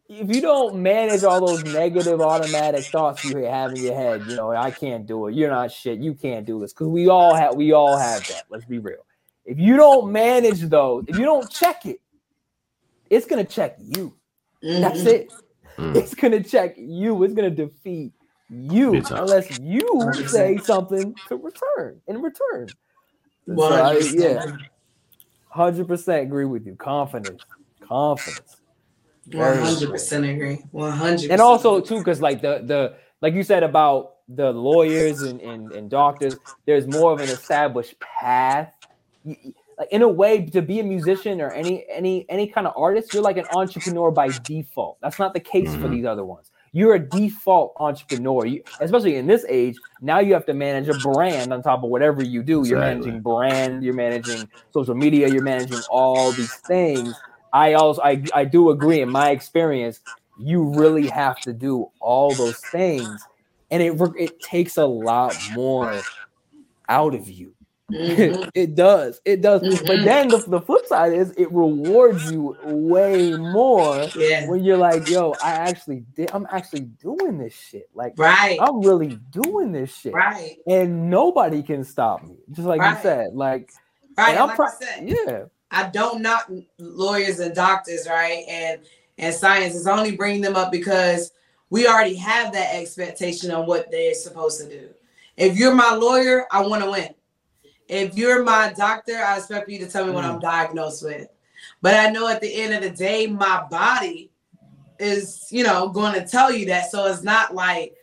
if you don't manage all those negative automatic thoughts you have in your head, you know, I can't do it. You're not shit. You can't do this. Cause we all have, we all have that. Let's be real. If you don't manage those, if you don't check it, it's going to check you. Mm-hmm. That's it. Mm. It's going to check you. It's going to defeat you unless you say something to return in return. So I, yeah. one hundred percent agree with you. Confidence, confidence. one hundred percent agree. one hundred percent. And also too, because like the the like you said about the lawyers and, and, and doctors, there's more of an established path. You, like in a way, to be a musician or any any any kind of artist, you're like an entrepreneur by default. That's not the case mm-hmm. for these other ones. You're a default entrepreneur, you, especially in this age. Now you have to manage a brand on top of whatever you do. Exactly. You're managing brand. You're managing social media. You're managing all these things. I also I, I do agree in my experience, you really have to do all those things, and it it takes a lot more out of you. Mm-hmm. It does. It does. Mm-hmm. But then the, the flip side is it rewards you way more yeah. when you're like, yo, I actually did. I'm actually doing this shit. Like, right. I'm really doing this shit. Right. And nobody can stop me. Just like right. you said, like, right. And I'm like pro- I said, yeah. I don't knock lawyers and doctors, right? And, and science is only bringing them up because we already have that expectation on what they're supposed to do. If you're my lawyer, I want to win. If you're my doctor, I expect you to tell me what I'm diagnosed with. But I know at the end of the day, my body is, you know, going to tell you that. So it's not like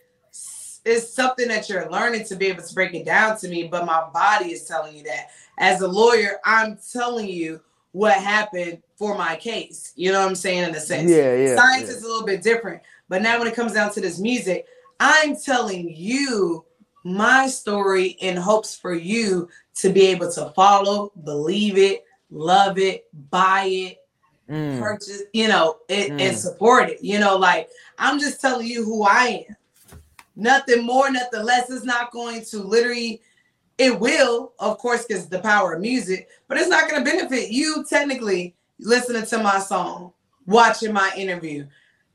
it's something that you're learning to be able to break it down to me. But my body is telling you that. As a lawyer, I'm telling you what happened for my case. You know what I'm saying? In a sense, yeah, yeah, science yeah. is a little bit different. But now when it comes down to this music, I'm telling you my story in hopes for you to be able to follow, believe it, love it, buy it, mm. purchase, you know, it, mm. and support it. You know, like, I'm just telling you who I am. Nothing more, nothing less. It's not going to literally, it will, of course, because the power of music, but it's not going to benefit you technically listening to my song, watching my interview.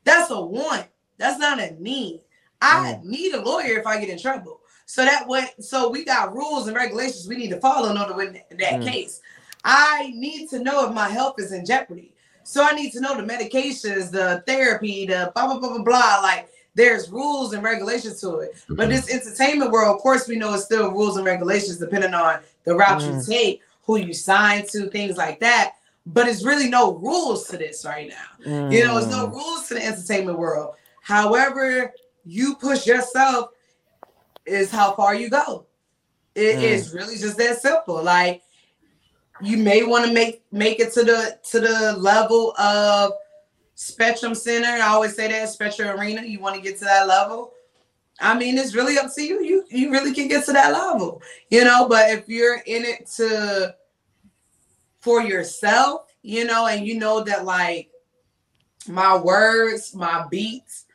That's a want. That's not a need. I mm. need a lawyer if I get in trouble. So that way, so we got rules and regulations we need to follow in order to win that mm. case. I need to know if my health is in jeopardy. So I need to know the medications, the therapy, the blah, blah, blah, blah, blah. Like, there's rules and regulations to it. Mm. But this entertainment world, of course, we know it's still rules and regulations depending on the route mm. you take, who you sign to, things like that. But it's really no rules to this right now. Mm. You know, there's no rules to the entertainment world. However you push yourself is how far you go. It mm. is really just that simple. Like, you may want to make make it to the to the level of Spectrum Center. I always say that, Spectrum Arena. You want to get to that level. I mean, it's really up to you. You you really can get to that level, you know. But if you're in it to for yourself, you know, and you know that, like, my words, my beats,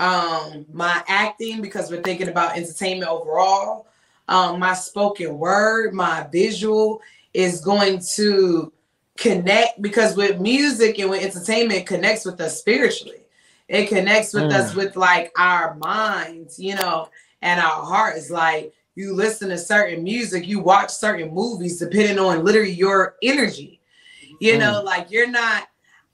um, my acting, because we're thinking about entertainment overall, um, my spoken word, my visual is going to connect, because with music and with entertainment, it connects with us spiritually. It connects with mm. us with, like, our minds, you know, and our hearts. Like, you listen to certain music, you watch certain movies, depending on literally your energy. You know, mm. like, you're not,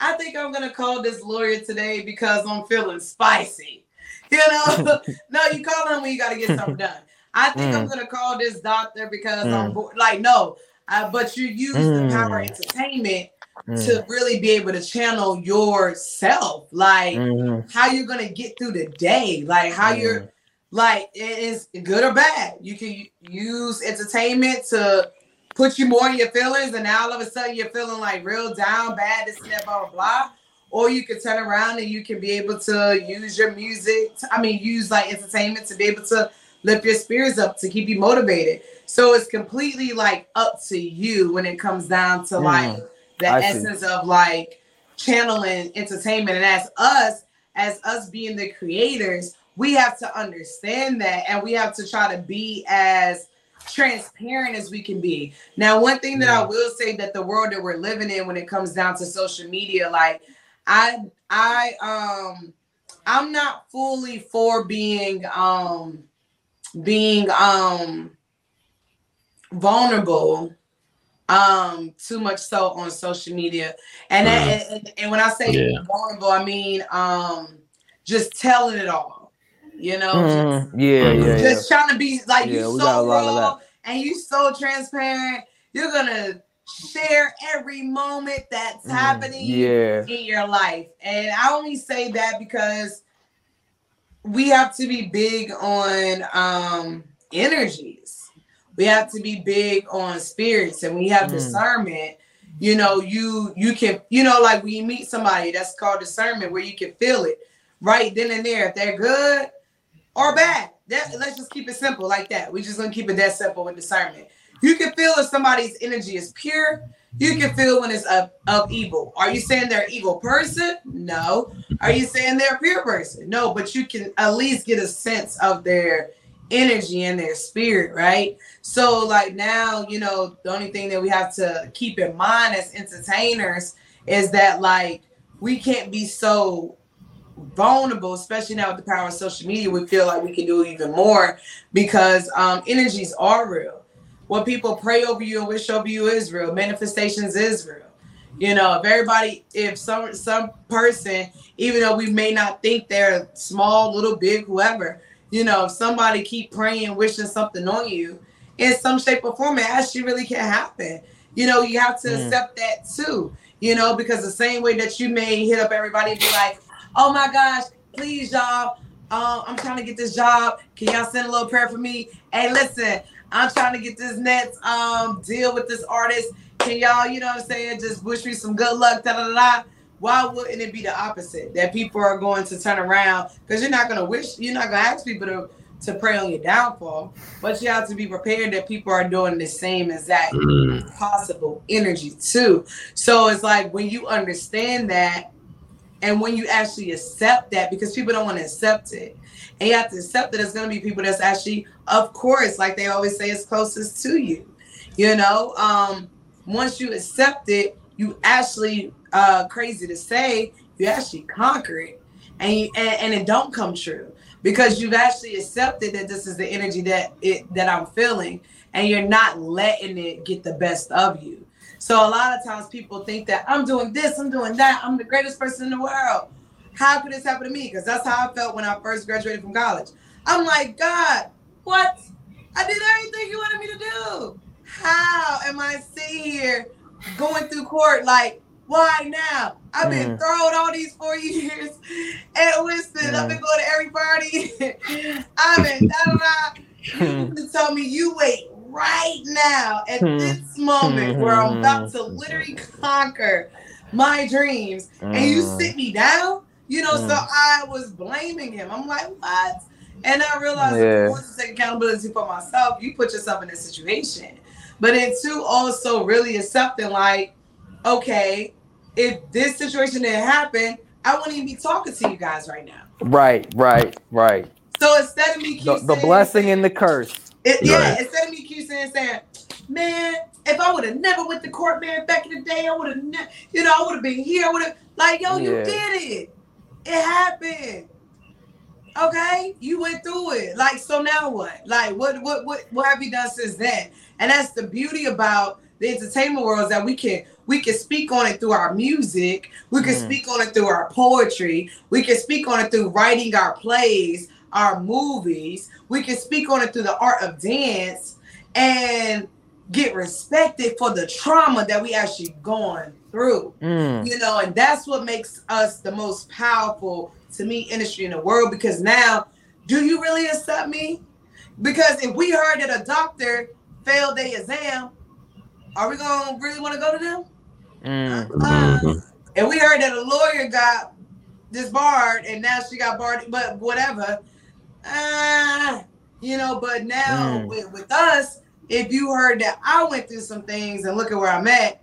I think I'm going to call this lawyer today because I'm feeling spicy. You know, no, you call him when you got to get something done. I think mm. I'm going to call this doctor because mm. I'm bored. Like, no, uh, but you use mm. the power of entertainment mm. to really be able to channel yourself. Like, mm-hmm. how you're going to get through the day, like how mm. you're, like, it is good or bad. You can use entertainment to put you more in your feelings, and now all of a sudden you're feeling like real down, bad, this and that, blah, blah, blah. Or you can turn around and you can be able to use your music, to, I mean, use, like, entertainment to be able to lift your spirits up, to keep you motivated. So it's completely, like, up to you when it comes down to, like, mm, the I essence see. Of, like, channeling entertainment. And as us, as us being the creators, we have to understand that, and we have to try to be as transparent as we can be. Now, one thing that yeah. I will say, that the world that we're living in when it comes down to social media, like, I I um I'm not fully for being um being um vulnerable um too much so on social media. And mm. that, and, and when I say yeah. vulnerable, I mean um just telling it all. You know, mm, just, yeah, yeah, just yeah. trying to be like yeah, you so raw and you so transparent. You're gonna share every moment that's mm, happening yeah. in your life, and I only say that because we have to be big on um, energies. We have to be big on spirits, and we have mm. discernment. You know, you you can you know like when you meet somebody, that's called discernment, where you can feel it right then and there if they're good or bad. That, let's just keep it simple like that. We're just gonna keep it that simple with discernment. You can feel if somebody's energy is pure. You can feel when it's of, of evil. Are you saying they're an evil person? No. Are you saying they're a pure person? No, but you can at least get a sense of their energy and their spirit, right? So like now, you know, the only thing that we have to keep in mind as entertainers is that like we can't be so vulnerable, especially now with the power of social media. We feel like we can do even more because um, energies are real. What people pray over you and wish over you is real. Manifestations is real. You know, if everybody, if some some person, even though we may not think they're small, little, big, whoever, you know, if somebody keep praying, wishing something on you in some shape or form, it actually really can happen. You know, you have to mm. accept that too, you know, because the same way that you may hit up everybody and be like, oh my gosh, please y'all, um, I'm trying to get this job. Can y'all send a little prayer for me? Hey, listen, I'm trying to get this next um, deal with this artist. Can y'all, you know what I'm saying, just wish me some good luck, da-da-da-da. Why wouldn't it be the opposite? That people are going to turn around, because you're not going to wish, you're not going to ask people to, to pray on your downfall, but you have to be prepared that people are doing the same exact mm. possible energy too. So it's like when you understand that, and when you actually accept that, because people don't want to accept it. And you have to accept that there's going to be people that's actually, of course, like they always say, is closest to you, you know? Um, once you accept it, you actually, uh, crazy to say, you actually conquer it, and, you, and and it don't come true because you've actually accepted that this is the energy that it that I'm feeling, and you're not letting it get the best of you. So a lot of times people think that I'm doing this, I'm doing that, I'm the greatest person in the world. How could this happen to me? Because that's how I felt when I first graduated from college. I'm like, God, what? I did everything you wanted me to do. How am I sitting here going through court like, why now? I've been mm. thrown all these four years at Winston. Mm. I've been going to every party. I've been da-da-da. You told me you wait right now at mm. this moment mm. where I'm about to literally conquer my dreams. Mm. And you sit me down? You know, mm. so I was blaming him. I'm like, what? And I realized yeah. I want to take accountability for myself. You put yourself in that situation. But then two, also really accepting like, okay, if this situation didn't happen, I wouldn't even be talking to you guys right now. Right, right, right. So instead of me keep the, saying, the blessing and the curse. It, yeah, right. Instead of me keep saying, saying, man, if I would have never went to court, man, back in the day, I would have, ne- you know, I would have been here. I would have like, yo, yeah. you did it. It happened. Okay, you went through it. Like, so now what? Like, what, what, what, what have you done since then? And that's the beauty about the entertainment world, is that we can we can speak on it through our music, we can mm. speak on it through our poetry, we can speak on it through writing our plays, our movies, we can speak on it through the art of dance, and get respected for the trauma that we actually gone through. Mm. You know, and that's what makes us the most powerful, to me, industry in the world, because now, do you really accept me? Because if we heard that a doctor failed their exam, are we gonna really want to go to them? Mm. Uh, and we heard that a lawyer got disbarred, and now she got barred, but whatever. Uh, you know, but now mm. with, with us, if you heard that I went through some things and look at where I'm at,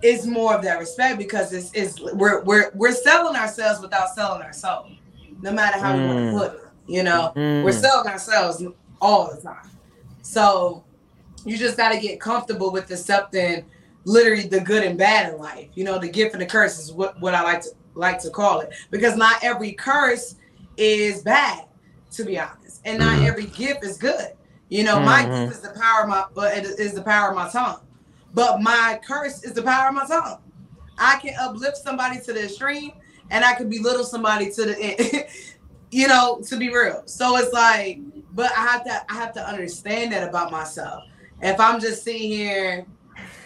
it's more of that respect, because it's it's we're we're we're selling ourselves without selling our soul, no matter how mm. we want to put it. You know, mm. we're selling ourselves all the time. So you just got to get comfortable with accepting literally the good and bad in life. You know, the gift and the curse is what, what I like to like to call it, because not every curse is bad, to be honest. And not mm-hmm. every gift is good. You know, mm-hmm. my gift is the power of my but it is the power of my tongue. But my curse is the power of my tongue. I can uplift somebody to the extreme, and I can belittle somebody to the end. You know, to be real. So it's like, but I have to I have to understand that about myself. If I'm just sitting here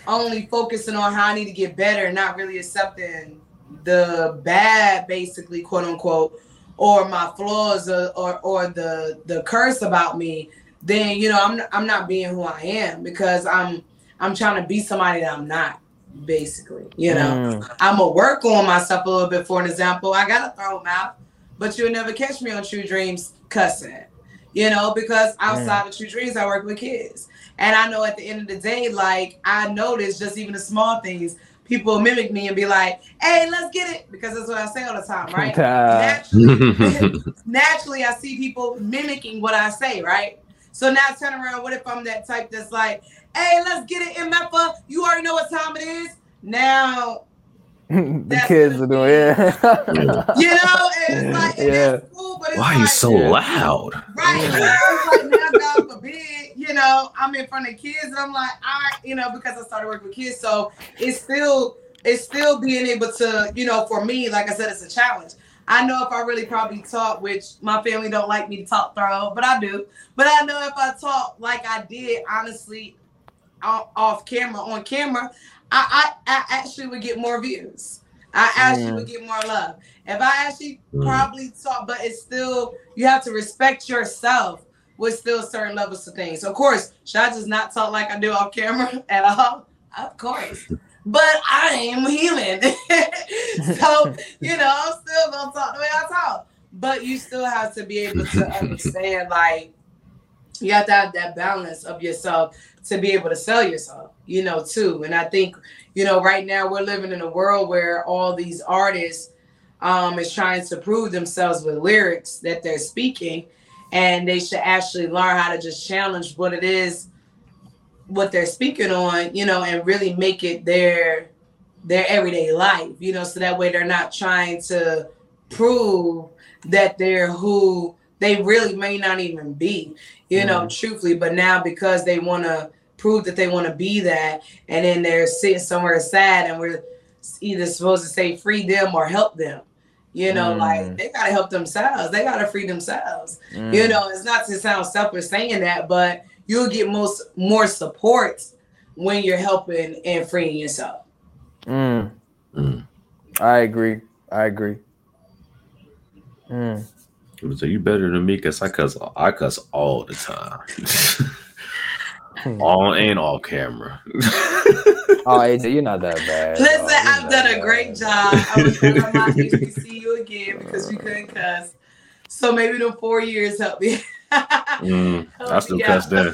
only focusing on how I need to get better and not really accepting the bad, basically, quote unquote, or my flaws or or, or the, the curse about me, then, you know, I'm I'm not being who I am, because I'm I'm trying to be somebody that I'm not, basically. You know, mm. I'm going to work on myself a little bit. For an example, I got to throw them out, but you'll never catch me on True Dreams cussing. You know, because outside mm. of True Dreams, I work with kids. And I know at the end of the day, like, I notice just even the small things. people mimic me and be like, hey, let's get it, because that's what I say all the time, right? naturally, naturally, I see people mimicking what I say, right? So now I turn around, what if I'm that type that's like, hey, let's get it, M F A, you already know what time it is? Now... the kids are doing it. Yeah. You know, and it's like, and yeah. that's cool, but it's why are you like, so loud? Right. Yeah. It's like, now God forbid, you know, I'm in front of kids and I'm like, I, you know, because I started working with kids. So it's still, it's still being able to, you know, for me, like I said, it's a challenge. I know if I really probably talk, which my family don't like me to talk thorough, but I do. But I know if I talk like I did, honestly, off camera, on camera, I, I, I actually would get more views. I actually mm. would get more love. If I actually mm. probably saw, but it's still, you have to respect yourself with still certain levels of things. Of course, should I just not talk like I do off camera at all? Of course. But I am human. So, you know, I'm still going to talk the way I talk. But you still have to be able to understand, like, you have to have that balance of yourself to be able to sell yourself, you know, too. And I think, you know, right now we're living in a world where all these artists um, is trying to prove themselves with lyrics that they're speaking, and they should actually learn how to just challenge what it is, what they're speaking on, you know, and really make it their, their everyday life, you know, so that way they're not trying to prove that they're who they really may not even be, you know, mm. truthfully. But now because they want to prove that they want to be that, and then they're sitting somewhere sad, and we're either supposed to say free them or help them, you know, mm. like they got to help themselves. They got to free themselves. Mm. You know, it's not to sound selfish saying that, but you'll get most more support when you're helping and freeing yourself. Mm. Mm. I agree. I agree. Mm. So you better than me, because I cuss, I cuss all the time. all and all camera. Oh, you're not that bad. Listen, oh, I've done a bad. great job. I was going to my H B C U again because we couldn't cuss. So maybe the four years helped me. mm, help I still me cuss then.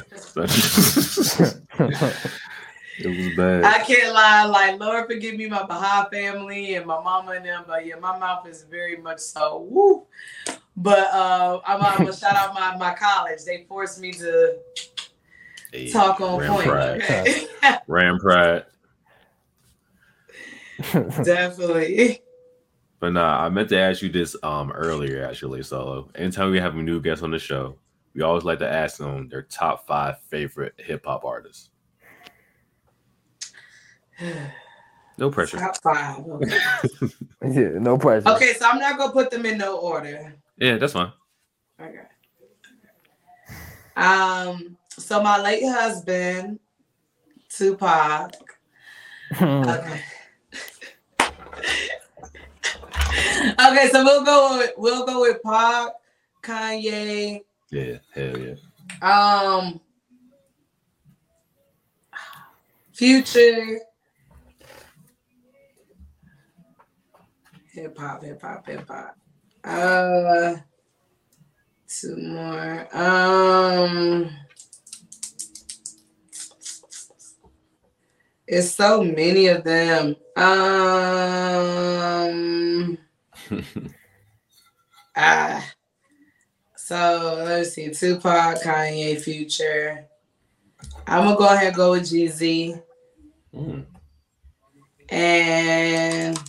It was bad. I can't lie. Like, Lord forgive me, my Baha'i family and my mama and them. But yeah, my mouth is very much so, woo. But uh, I'm, I'm gonna shout out my, my college. They forced me to hey, talk on Ram point. Pride. Ram pride. Definitely. But nah, I meant to ask you this um earlier actually. So anytime we have a new guest on the show, we always like to ask them their top five favorite hip hop artists. No pressure. Top five. Okay. Yeah, no pressure. Okay, so I'm not gonna put them in no order. Yeah, that's fine. Okay. Um, so my late husband, Tupac. Okay. Okay, so we'll go with we'll go with Pac, Kanye. Yeah, hell yeah. Um, Future. Hip hop, hip hop, hip hop. Uh, two more. Um, it's so many of them. Um, ah, so let's see: Tupac, Kanye, Future. I'm gonna go ahead and go with Jeezy, mm. and.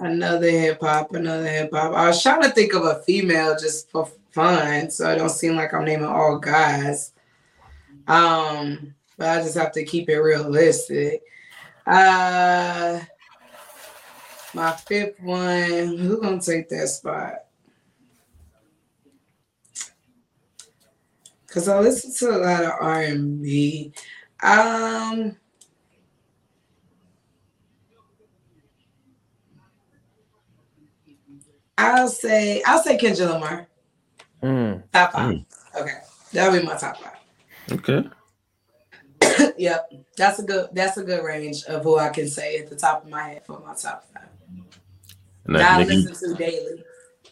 Another hip hop, another hip hop. I was trying to think of a female just for fun, so it don't seem like I'm naming all guys. Um, but I just have to keep it realistic. Uh, my fifth one, who gonna take that spot? Cause I listen to a lot of R and B. Um. I'll say I'll say Kendrick Lamar. Mm. Top five. Mm. Okay, that'll be my top five. Okay. Yep, that's a good that's a good range of who I can say at the top of my head for my top five. And that I Nick, listen you, to daily.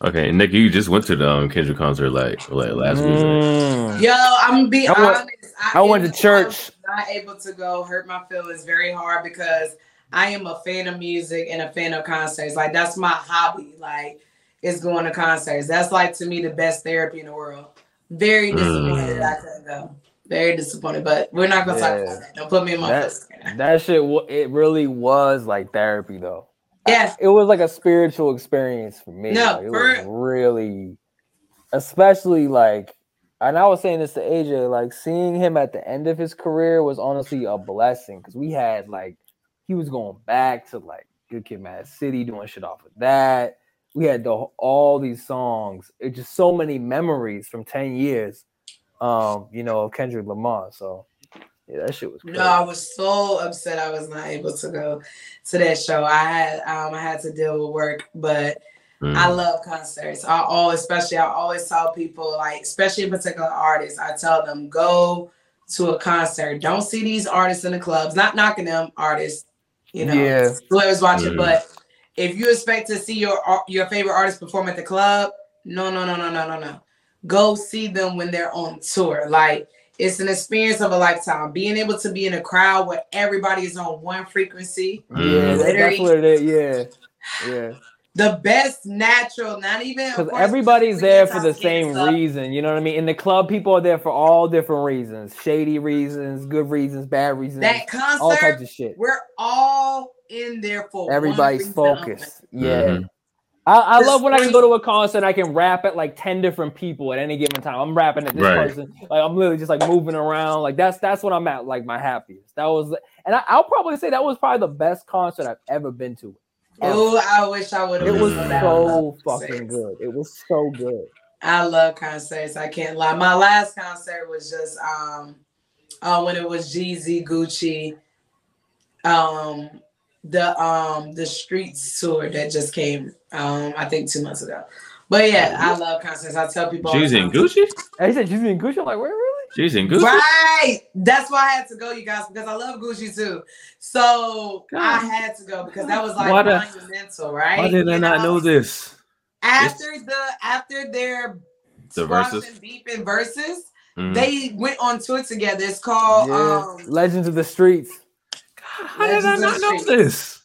Okay, Nick, you just went to the um, Kendrick concert like like last mm. week. Yo, I'm gonna be I honest. Went, I, I went to church. not able to go. Hurt My Feelings very hard because I am a fan of music and a fan of concerts. Like, that's my hobby. Like, is going to concerts. That's, like, to me, the best therapy in the world. Very disappointed mm. I couldn't go. Very disappointed, but we're not going to yeah. talk about that. Don't put me in my face. That shit, it really was like therapy, though. Yes. I, it was like a spiritual experience for me. No, like, it was really, especially, like, and I was saying this to A J, like, seeing him at the end of his career was honestly a blessing because we had, like, he was going back to, like, Good Kid, Mad City, doing shit off of that. We had the, all these songs. It's just so many memories from ten years, um, you know, of Kendrick Lamar. So, yeah, that shit was crazy. No, I was so upset I was not able to go to that show. I had um, I had to deal with work, but mm. I love concerts. I always, especially, I always tell people, like, especially in particular artists, I tell them, go to a concert. Don't see these artists in the clubs. Not knocking them artists, you know, yeah. whoever's watching, mm. but if you expect to see your your favorite artist perform at the club, no, no, no, no, no, no, no. Go see them when they're on tour. Like, it's an experience of a lifetime. Being able to be in a crowd where everybody is on one frequency. Yeah, that's what it is. Yeah, yeah. The best natural, not even because everybody's there for the same reason. You know what I mean? In the club, people are there for all different reasons: shady reasons, good reasons, bad reasons. That concert, all types of shit. We're all in there for everybody's focused. Yeah, mm-hmm. I, I love when I can go to a concert and I can rap at like ten different people at any given time. I'm rapping at this right. person, like I'm literally just like moving around. Like that's that's what I'm at, like my happiest. That was, and I, I'll probably say that was probably the best concert I've ever been to. Oh, I wish I would have. It was so fucking good. It was so good. I love concerts. I can't lie. My last concert was just um, uh, when it was Jeezy, Gucci, um, the um, the Streets tour that just came. Um, I think two months ago. But yeah, I love concerts. I tell people Jeezy and Gucci. I said Jeezy and Gucci. I'm like, where really? Jeezy and Gucci. Right. That's why I had to go, you guys, because I love Gucci too. So God. I had to go because that was like why monumental, the, right? Why did I not know this? After it's, the after their the verses and beeping verses, mm. they went on tour together. It's called yeah. um, Legends of the Streets. God, how Legends did I not know this?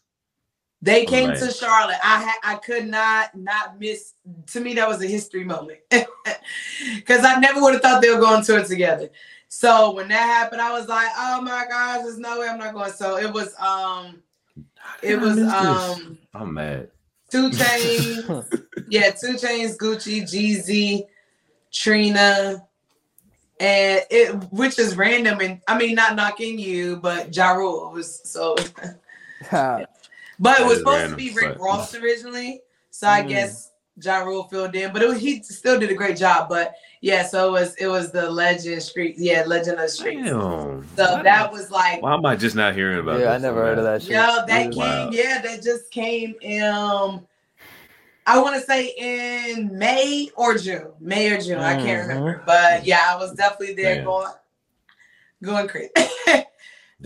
They came right. to Charlotte. I ha- I could not not miss. To me, that was a history moment because I never would have thought they were going to it together. So when that happened, I was like, "Oh my gosh, there's no way I'm not going." So it was um, it was um, this? I'm mad. two Chainz, yeah, two Chainz, Gucci, Jeezy, Trina, and it, which is random. And I mean, not knocking you, but Ja Rule was so. But it was supposed random, to be Rick but... Ross originally, so I mm. guess Ja Rule filled in. But it was, he still did a great job. But yeah, so it was it was the Legend Street, yeah, Legend of Streets. Damn. So that was like, why am I just not hearing about? Yeah, this I never heard of that. Shit. Yo, that came, wild. yeah, that just came. Um, I want to say in May or June, May or June, mm-hmm. I can't remember. But yeah, I was definitely there Damn. going, going crazy,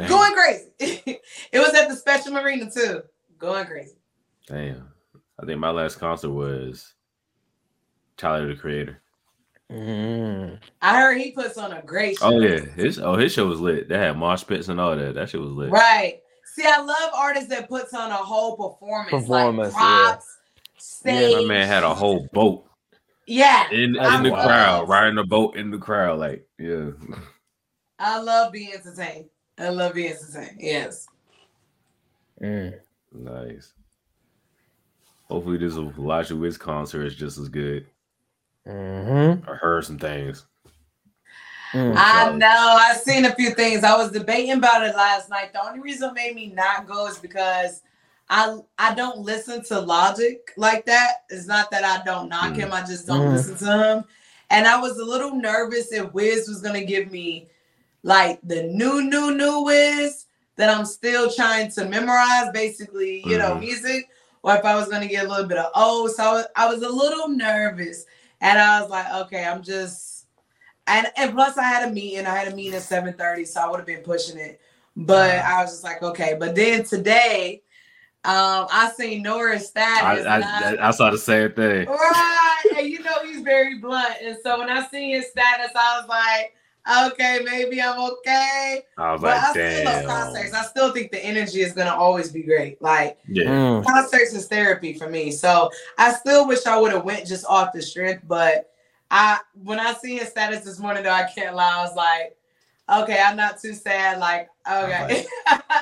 going crazy. It was at the Spectrum Arena too. Going crazy. Damn. I think my last concert was Tyler, the Creator. Mm. I heard he puts on a great show. Oh, yeah. His, oh, his show was lit. They had mosh pits and all that. That shit was lit. Right. See, I love artists that puts on a whole performance. Performance, like props, yeah. stage. Yeah, my man had a whole boat. Yeah. In, in the crowd. Riding a boat in the crowd. Like, yeah. I love being entertained. I love being entertained. Yes. Mm. Nice. Hopefully this Elijah Wiz concert is just as good. Mm-hmm. I heard some things. Mm, I know. I've seen a few things. I was debating about it last night. The only reason it made me not go is because I I don't listen to Logic like that. It's not that I don't knock mm. him. I just don't mm. listen to him. And I was a little nervous if Wiz was going to give me like the new, new, new Wiz that I'm still trying to memorize, basically, you know, mm. music, or if I was going to get a little bit of old. So I was, I was a little nervous, and I was like, okay, I'm just, and, and plus I had a meeting, I had a meeting at seven thirty, so I would have been pushing it, but uh, I was just like, okay. But then today, um, I seen Norris status. I, I, I, I saw the same thing. Right, and you know, he's very blunt, and so when I seen his status, I was like, okay, maybe I'm okay. I was but like, I still damn. love concerts. I still think the energy is gonna always be great. Like, yeah. mm. concerts is therapy for me. So I still wish I would have went just off the strength. But I, when I see his status this morning, though, I can't lie. I was like, okay, I'm not too sad. Like, okay. I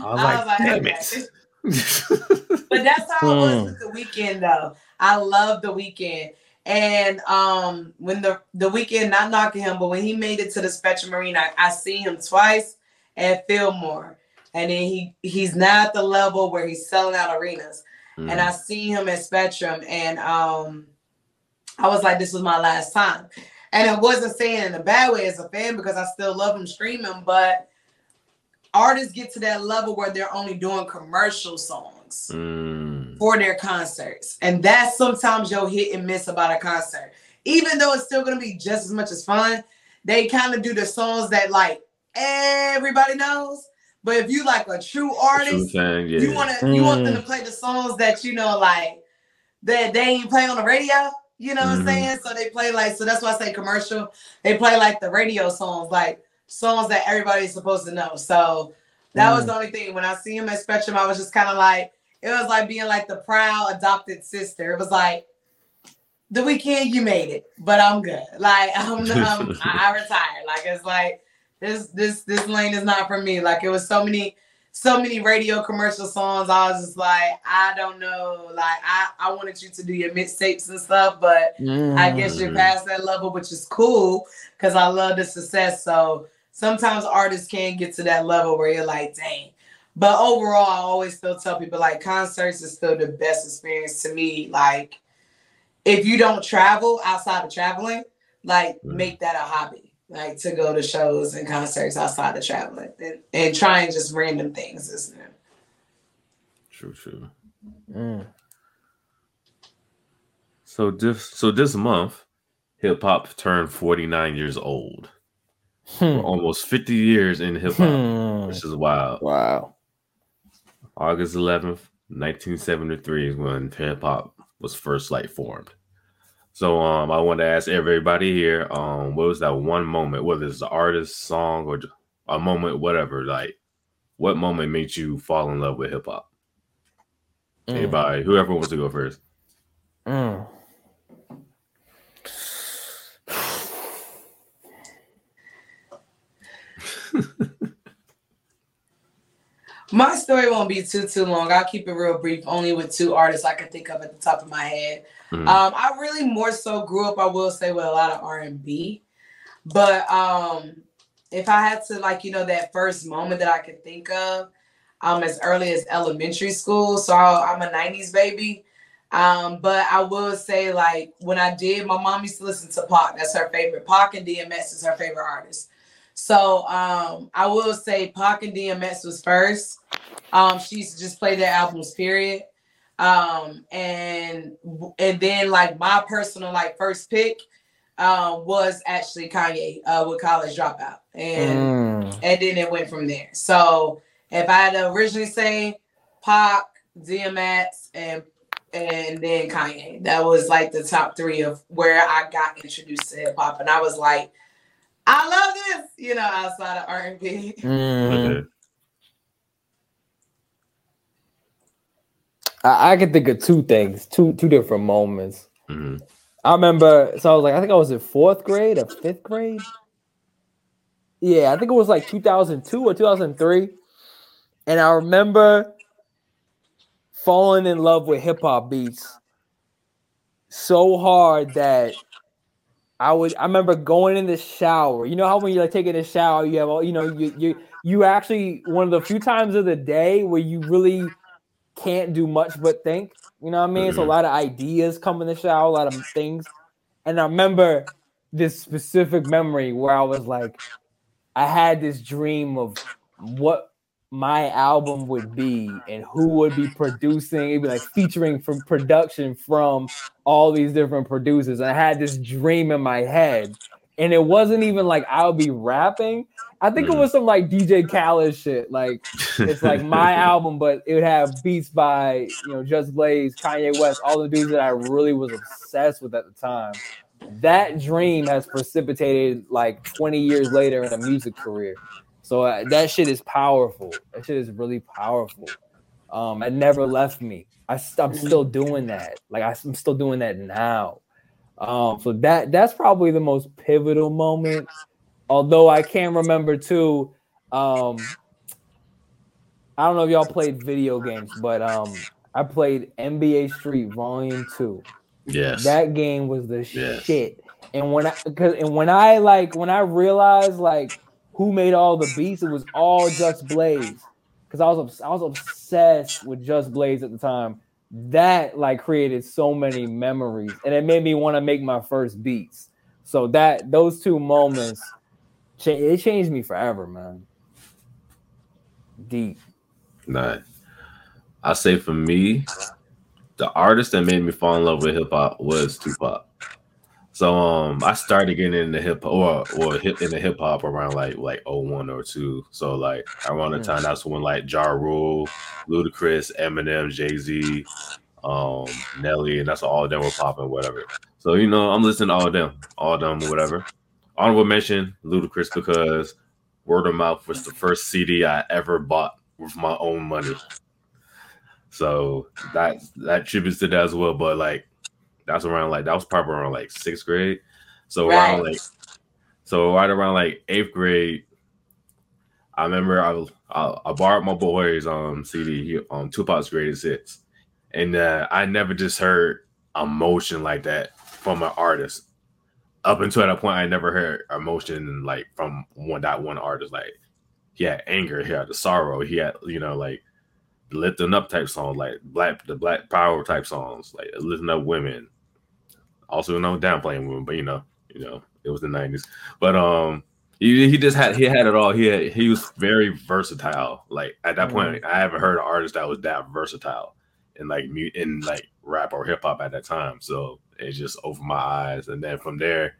was like, I was I was like, like damn okay. it. But that's how mm. it was with The Weeknd, though. I love The Weeknd. And um, when the, the Weeknd, not knocking him, but when he made it to the Spectrum Arena, I, I see him twice at Fillmore. And then he, he's not at the level where he's selling out arenas. Mm. And I see him at Spectrum. And um, I was like, this was my last time. And it wasn't saying in a bad way as a fan, because I still love him streaming. But artists get to that level where they're only doing commercial songs. Mm. For their concerts, and that's sometimes you'll hit and miss about a concert, even though it's still gonna be just as much as fun. They kind of do the songs that like everybody knows, but if you like a true artist, true thing, yeah. you want to mm. you want them to play the songs that you know, like that they ain't play on the radio. You know mm-hmm. what I'm saying? So they play like so. That's why I say commercial. They play like the radio songs, like songs that everybody's supposed to know. So that mm. was the only thing. When I see him at Spectrum, I was just kind of like. It was like being like the proud adopted sister. It was like, The Weeknd, you made it, but I'm good. Like I'm, I'm I, I retired. Like it's like this, this, this lane is not for me. Like it was so many, so many radio commercial songs. I was just like, I don't know. Like I, I wanted you to do your mixtapes and stuff, but mm. I guess you're past that level, which is cool because I love the success. So sometimes artists can't get to that level where you're like, dang. But overall, I always still tell people, like, concerts is still the best experience to me. Like, if you don't travel outside of traveling, like, mm-hmm. make that a hobby. Like, to go to shows and concerts outside of traveling. And, and trying just random things, isn't it? True, true. Mm. So this, so this month, hip-hop turned forty-nine years old. Hmm. Almost fifty years in hip-hop, hmm. which is wild. Wow. August eleventh, nineteen seventy-three is when hip hop was first like formed. So um, I want to ask everybody here, um, what was that one moment, whether it's the artist, song, or a moment, whatever, like what moment made you fall in love with hip hop? Mm. Anybody, whoever wants to go first. Mm. My story won't be too, too long. I'll keep it real brief, only with two artists I can think of at the top of my head. Mm-hmm. Um, I really more so grew up, I will say, with a lot of R and B. But um, if I had to, like, you know, that first moment that I could think of um, as early as elementary school. So I, I'm a nineties baby. Um, but I will say, like, when I did, my mom used to listen to Pac. That's her favorite. Pac and D M X is her favorite artist. So um, I will say Pac and D M X was first. Um, she used to just play their albums, period. Um, and and then like my personal like first pick uh, was actually Kanye uh, with College Dropout, and mm. and then it went from there. So if I had to originally say Pac, D M X, and and then Kanye, that was like the top three of where I got introduced to hip hop, and I was like. I love this, you know, outside of R and B. Mm. I, I can think of two things, two two different moments. Mm-hmm. I remember, so I was like, I think I was in fourth grade or fifth grade. Yeah, I think it was like two thousand two or two thousand three. And I remember falling in love with hip-hop beats so hard that I would. I remember going in the shower. You know how when you're like taking a shower, you have all. You know, you you you actually one of the few times of the day where you really can't do much but think. You know what I mean? Mm-hmm. So a lot of ideas come in the shower, a lot of things. And I remember this specific memory where I was like, I had this dream of what my album would be and who would be producing. It'd be like featuring from production from all these different producers. And I had this dream in my head, and it wasn't even like I'll be rapping. I think mm. it was some like D J Khaled shit. Like it's like my album, but it would have beats by you know Just Blaze, Kanye West, all the dudes that I really was obsessed with at the time. that dream has precipitated like twenty years later in a music career. So uh, that shit is powerful. That shit is really powerful. Um, it never left me. I, I'm still doing that. Like I, I'm still doing that now. Um, so that that's probably the most pivotal moment. Although I can remember too. Um, I don't know if y'all played video games, but um, I played N B A Street Volume Two. Yes, that game was the yes. shit. And when I, cause, and when I like, when I realized like who made all the beats, it was all Just Blaze. Cause I was I was obsessed with Just Blaze at the time. That like created so many memories, and it made me want to make my first beats. So that those two moments, it changed me forever, man. Deep. Nah, I say for me, the artist that made me fall in love with hip hop was Tupac. So um, I started getting into hip hop or or hip into hip hop around like like oh one or two. So like around the time that's when like Ja Rule, Ludacris, Eminem, Jay-Z, um, Nelly, and that's all of them were popping, whatever. So you know I'm listening to all of them, all of them, whatever. Honorable mention Ludacris because Word of Mouth was the first C D I ever bought with my own money. So that that tributes to that as well. But like that's around like that was probably around like sixth grade. So right. around like so right around like eighth grade, I remember I I, I borrowed my boy's um C D on um, Tupac's Greatest Hits, and uh, I never just heard emotion like that from an artist. Up until that point, I never heard emotion like from one that one artist. Like he had anger, he had the sorrow, he had you know like lifting up type songs, like black the black power type songs, like lifting up women. Also, no downplaying women, but you know, you know, it was the nineties. But um, he he just had he had it all. He had, he was very versatile. Like at that point, I haven't heard an artist that was that versatile in like in like rap or hip hop at that time. So. It just opened my eyes, and then from there,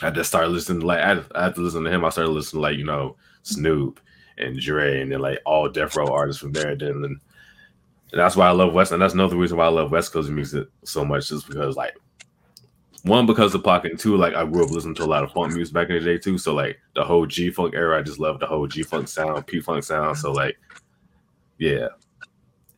I just started listening. To, like I had, I had to listen to him. I started listening, to, like you know, Snoop and Dre, and then like all death row artists from there. And then and that's why I love West, and that's another reason why I love West Coast music so much, just because like one because of Pac, and two like I grew up listening to a lot of funk music back in the day too. So like the whole G Funk era, I just love the whole G Funk sound, P Funk sound. So like, yeah.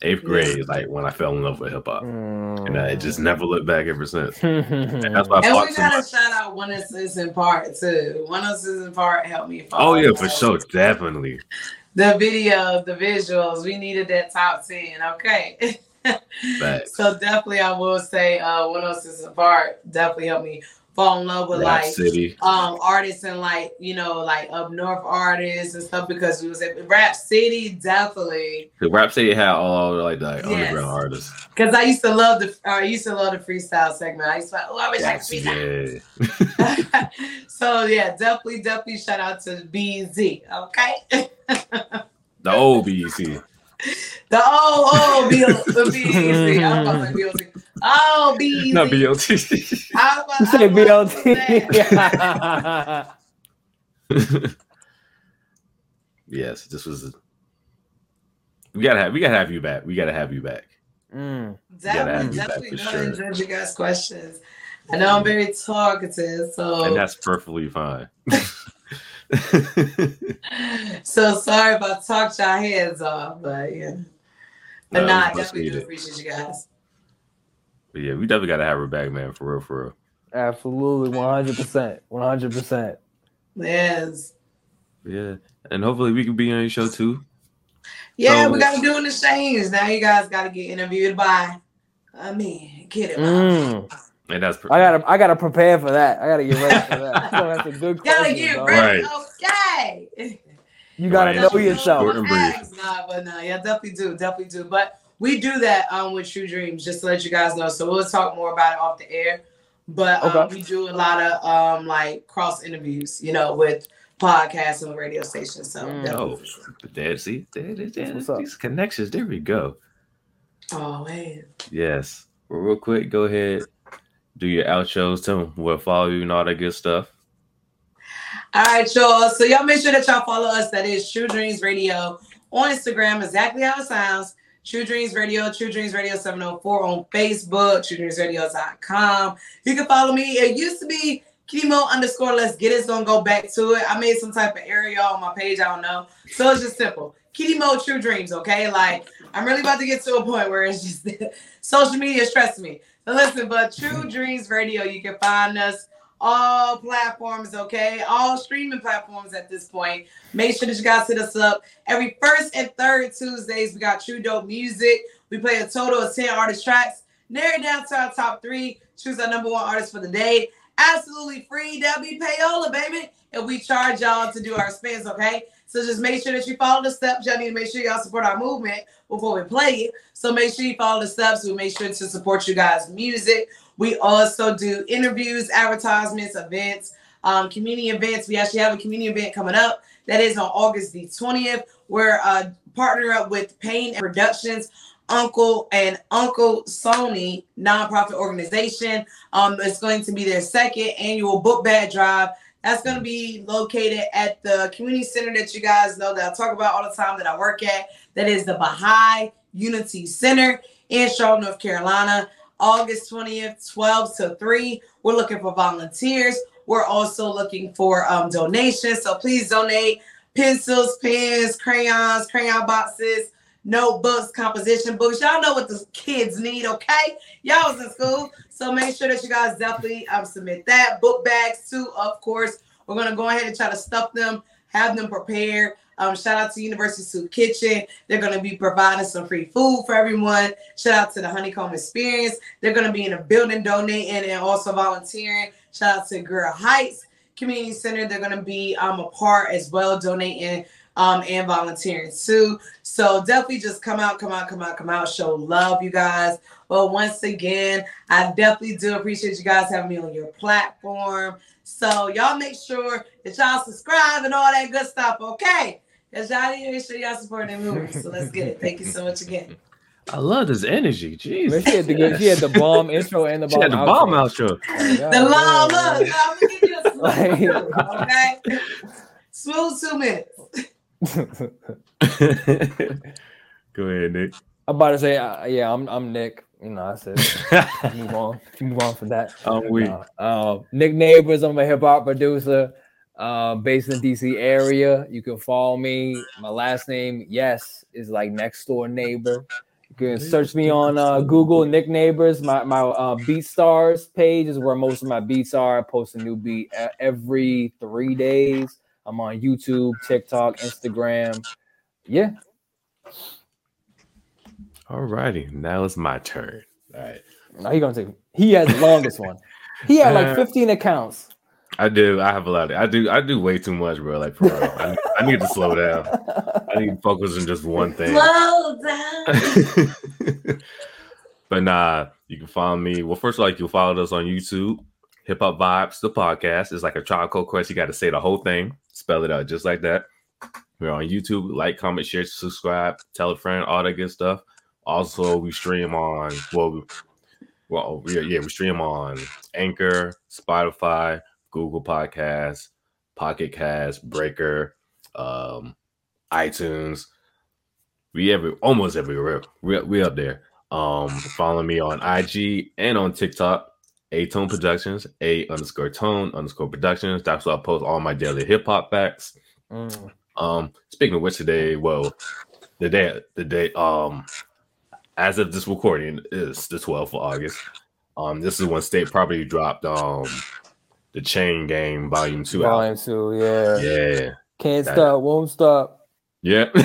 Eighth grade is like when I fell in love with hip hop, mm. and I just never looked back ever since. And that's why. And we gotta so shout out one oh six in Part too. one oh six in Part helped me fall. Oh yeah, for sure, definitely. The videos, the visuals, we needed that top ten. Okay. So definitely, I will say uh, one oh six in Part definitely helped me fall in love with Rap like City. um artists and like you know like up north artists and stuff because we was at Rap City definitely. The Rap City had all like the like, yes. underground artists. Because I used to love the uh, I used to love the freestyle segment. I used to oh I wish That's, I could freestyle. Yeah. So yeah, definitely definitely shout out to B Z. Okay. The old B Z. The old old B Z. I was about to B Z. Oh, B Z. Not B L T. I was, you say B L T. Yes, this was. A, we gotta have. We gotta have you back. We gotta have you back. Mm. Definitely, definitely. Back sure. Enjoyed you guys' questions. I know I'm very talkative, so and that's perfectly fine. So sorry if I talked y'all heads off, but yeah, but no, nah, I definitely do appreciate you guys. But yeah, we definitely gotta have her back, man. For real, for real. Absolutely, one hundred percent, one hundred percent. Yes. Yeah, and hopefully we can be on your show too. Yeah, so, we gotta do an exchange now. You guys gotta get interviewed by I mean, get it. Mm. And that's per- I gotta, I gotta prepare for that. I gotta get ready for that. So that's a good question. Gotta get ready, right. Okay. You gotta right. know you yourself. Know nah, but nah, yeah, definitely do, definitely do, but. We do that um, with True Dreams, just to let you guys know. So we'll talk more about it off the air. But um, okay. we do a lot of um, like cross interviews, you know, with podcasts and radio stations. So mm. oh, there, see, there, there, there, what's these up? Connections. There we go. Oh man. Yes. Well, real quick, go ahead, do your outros. Tell them we'll follow you and all that good stuff. All right, y'all. So y'all make sure that y'all follow us. That is True Dreams Radio on Instagram. Exactly how it sounds. True Dreams Radio, True Dreams Radio seven oh four on Facebook, true dreams radio dot com. You can follow me. It used to be Kitty Mo underscore Let's Get It. It's going to go back to it. I made some type of area on my page. I don't know. So it's just simple. Kitty Mo True Dreams, okay? Like, I'm really about to get to a point where it's just social media is stressing me. Now listen, but True Dreams Radio, you can find us all platforms, okay? All streaming platforms at this point. Make sure that you guys hit us up. Every first and third Tuesdays, we got True Dope Music. We play a total of ten artist tracks. Narrow down to our top three. Choose our number one artist for the day. Absolutely free. That'll be payola, baby. And we charge y'all to do our spins, okay? So just make sure that you follow the steps. Y'all need to make sure y'all support our movement before we play it. So make sure you follow the steps. We make sure to support you guys' music. We also do interviews, advertisements, events, um, community events. We actually have a community event coming up. That is on August the twentieth. We're uh, partnering up with Payne Productions, Uncle and Uncle Sony nonprofit organization. Um, it's going to be their second annual book bag drive. That's going to be located at the community center that you guys know that I talk about all the time that I work at. That is the Baha'i Unity Center in Charlotte, North Carolina. August twentieth, twelve to three. We're looking for volunteers. We're also looking for um, donations. So please donate pencils, pens, crayons, crayon boxes, notebooks, composition books. Y'all know what the kids need, okay? Y'all was in school. So make sure that you guys definitely um, submit that. Book bags too, of course. We're going to go ahead and try to stuff them, have them prepared. Um, shout out to University Soup Kitchen. They're going to be providing some free food for everyone. Shout out to the Honeycomb Experience. They're going to be in a building donating and also volunteering. Shout out to Girl Heights Community Center. They're going to be um, a part as well, donating um, and volunteering too. So definitely just come out, come out, come out, come out. Show love, you guys. But once again, I definitely do appreciate you guys having me on your platform. So y'all make sure that y'all subscribe and all that good stuff, okay? Because y'all need to make sure y'all support that movie. So let's get it. Thank you so much again. I love this energy. Jeez. Man, she, had the good, she had the bomb intro and the bomb outro. She had the bomb outro. Oh, God, the long look. I'm going to give you a smooth one, okay? Smooth two minutes. Go ahead, Nick. I'm about to say, uh, yeah, I'm I'm Nick. You know, I said move on. Move on from that. I'm weak. Uh, uh, Nick Nabors. I'm a hip-hop producer. Uh, based in the D C area. You can follow me. My last name, yes, is like next door neighbor. You can search me on uh, Google, Nick Nabors. My my uh, BeatStars page is where most of my beats are. I post a new beat every three days. I'm on YouTube, TikTok, Instagram. Yeah. All righty. Now it's my turn. All right. Now you're going to take He has the longest one. He had like fifteen accounts. I do. I have a lot of. I do. I do way too much, bro. Like, for real. I, I need to slow down. I need to focus on just one thing. Slow down. But nah, you can follow me. Well, first of all, you can follow us on YouTube. Hip Hop Vibes, the podcast. It's like a charcoal quest. You got to say the whole thing, spell it out just like that. We're on YouTube. Like, comment, share, subscribe, tell a friend, all that good stuff. Also, we stream on. Well, well, yeah, yeah, we stream on Anchor, Spotify, Google Podcasts, Pocket Cast, Breaker, um, iTunes. We every almost everywhere. We we up there. Um, follow me on I G and on TikTok. A Tone Productions, A underscore Tone underscore Productions. That's where I post all my daily hip hop facts. Mm. Um, speaking of which, today, well, the day, the day, um, as of this recording is the twelfth of August. Um, this is when State Property dropped. Um. The Chain Gang Volume Two. Volume album. Two, yeah, yeah. Can't that, stop, won't stop. Yeah, yeah.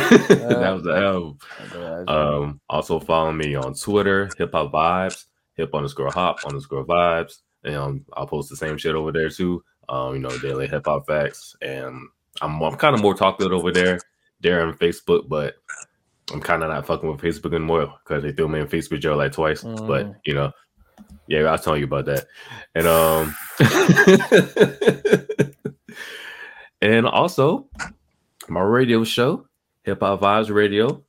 That was the album. Okay, um, also follow me on Twitter, Hip Hop Vibes, Hip underscore Hop underscore Vibes, and um, I'll post the same shit over there too. Um, you know, daily hip hop facts, and I'm I'm kind of more talkative over there. There on Facebook, but I'm kind of not fucking with Facebook anymore because they threw me in Facebook jail like twice. Mm. But you know. Yeah, I was telling you about that. And um and also my radio show, Hip Hop Vibes Radio,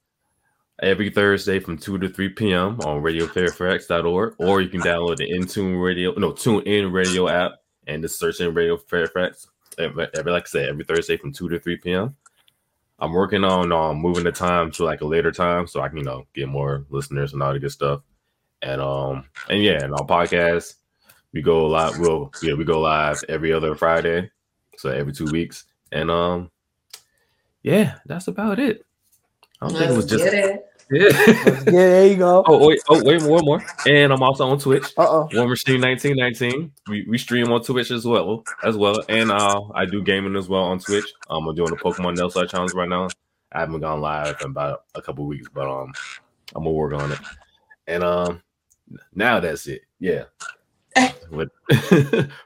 every Thursday from two to three p.m. on radio fairfax dot org, or you can download the InTune Radio, no, TuneIn Radio app and just search in Radio Fairfax. Every, every like I said, every Thursday from two to three p.m. I'm working on um, moving the time to like a later time so I can, you know, get more listeners and all the good stuff. And um and yeah, and our podcast, we go live. We'll yeah, we go live every other Friday, so every two weeks. And um, yeah, that's about it. I don't Let's think it was just get it. Yeah. Let's get it. There you go. Oh wait, oh wait, one more. And I'm also on Twitch. Uh oh. Warmer Stream nineteen nineteen. We we stream on Twitch as well as well. And uh, I do gaming as well on Twitch. Um, I'm doing a Pokemon Nelstar challenge right now. I haven't gone live in about a couple weeks, but um, I'm gonna work on it. And um. Now that's it, yeah. But, but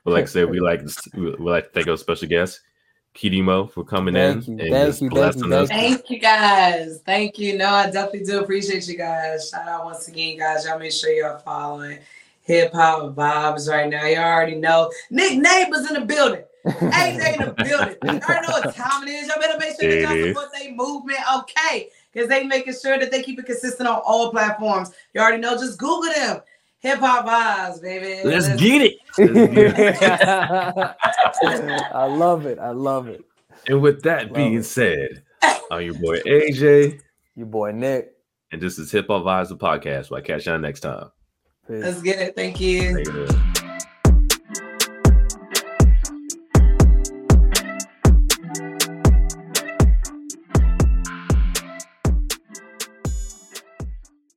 like I said, we like we like to thank our special guest, Kitty Mo, for coming thank in. You, and thank you, thank you, us. Thank you guys, thank you. No, I definitely do appreciate you guys. Shout out once again, guys. Y'all make sure y'all following Hip Hop Vibes right now. Y'all already know Nick Nabors in the building. Hey, they in the building. Y'all already know what time it is. Y'all better make sure that y'all support their movement, okay? Because they making sure that they keep it consistent on all platforms. You already know. Just Google them. Hip Hop Vibes, baby. Let's, Let's get it. Let's get it. I love it. I love it. And with that being it. said, I'm your boy A J. Your boy Nick. And this is Hip Hop Vibes, the podcast. We'll catch y'all next time. Peace. Let's get it. Thank you. Thank you.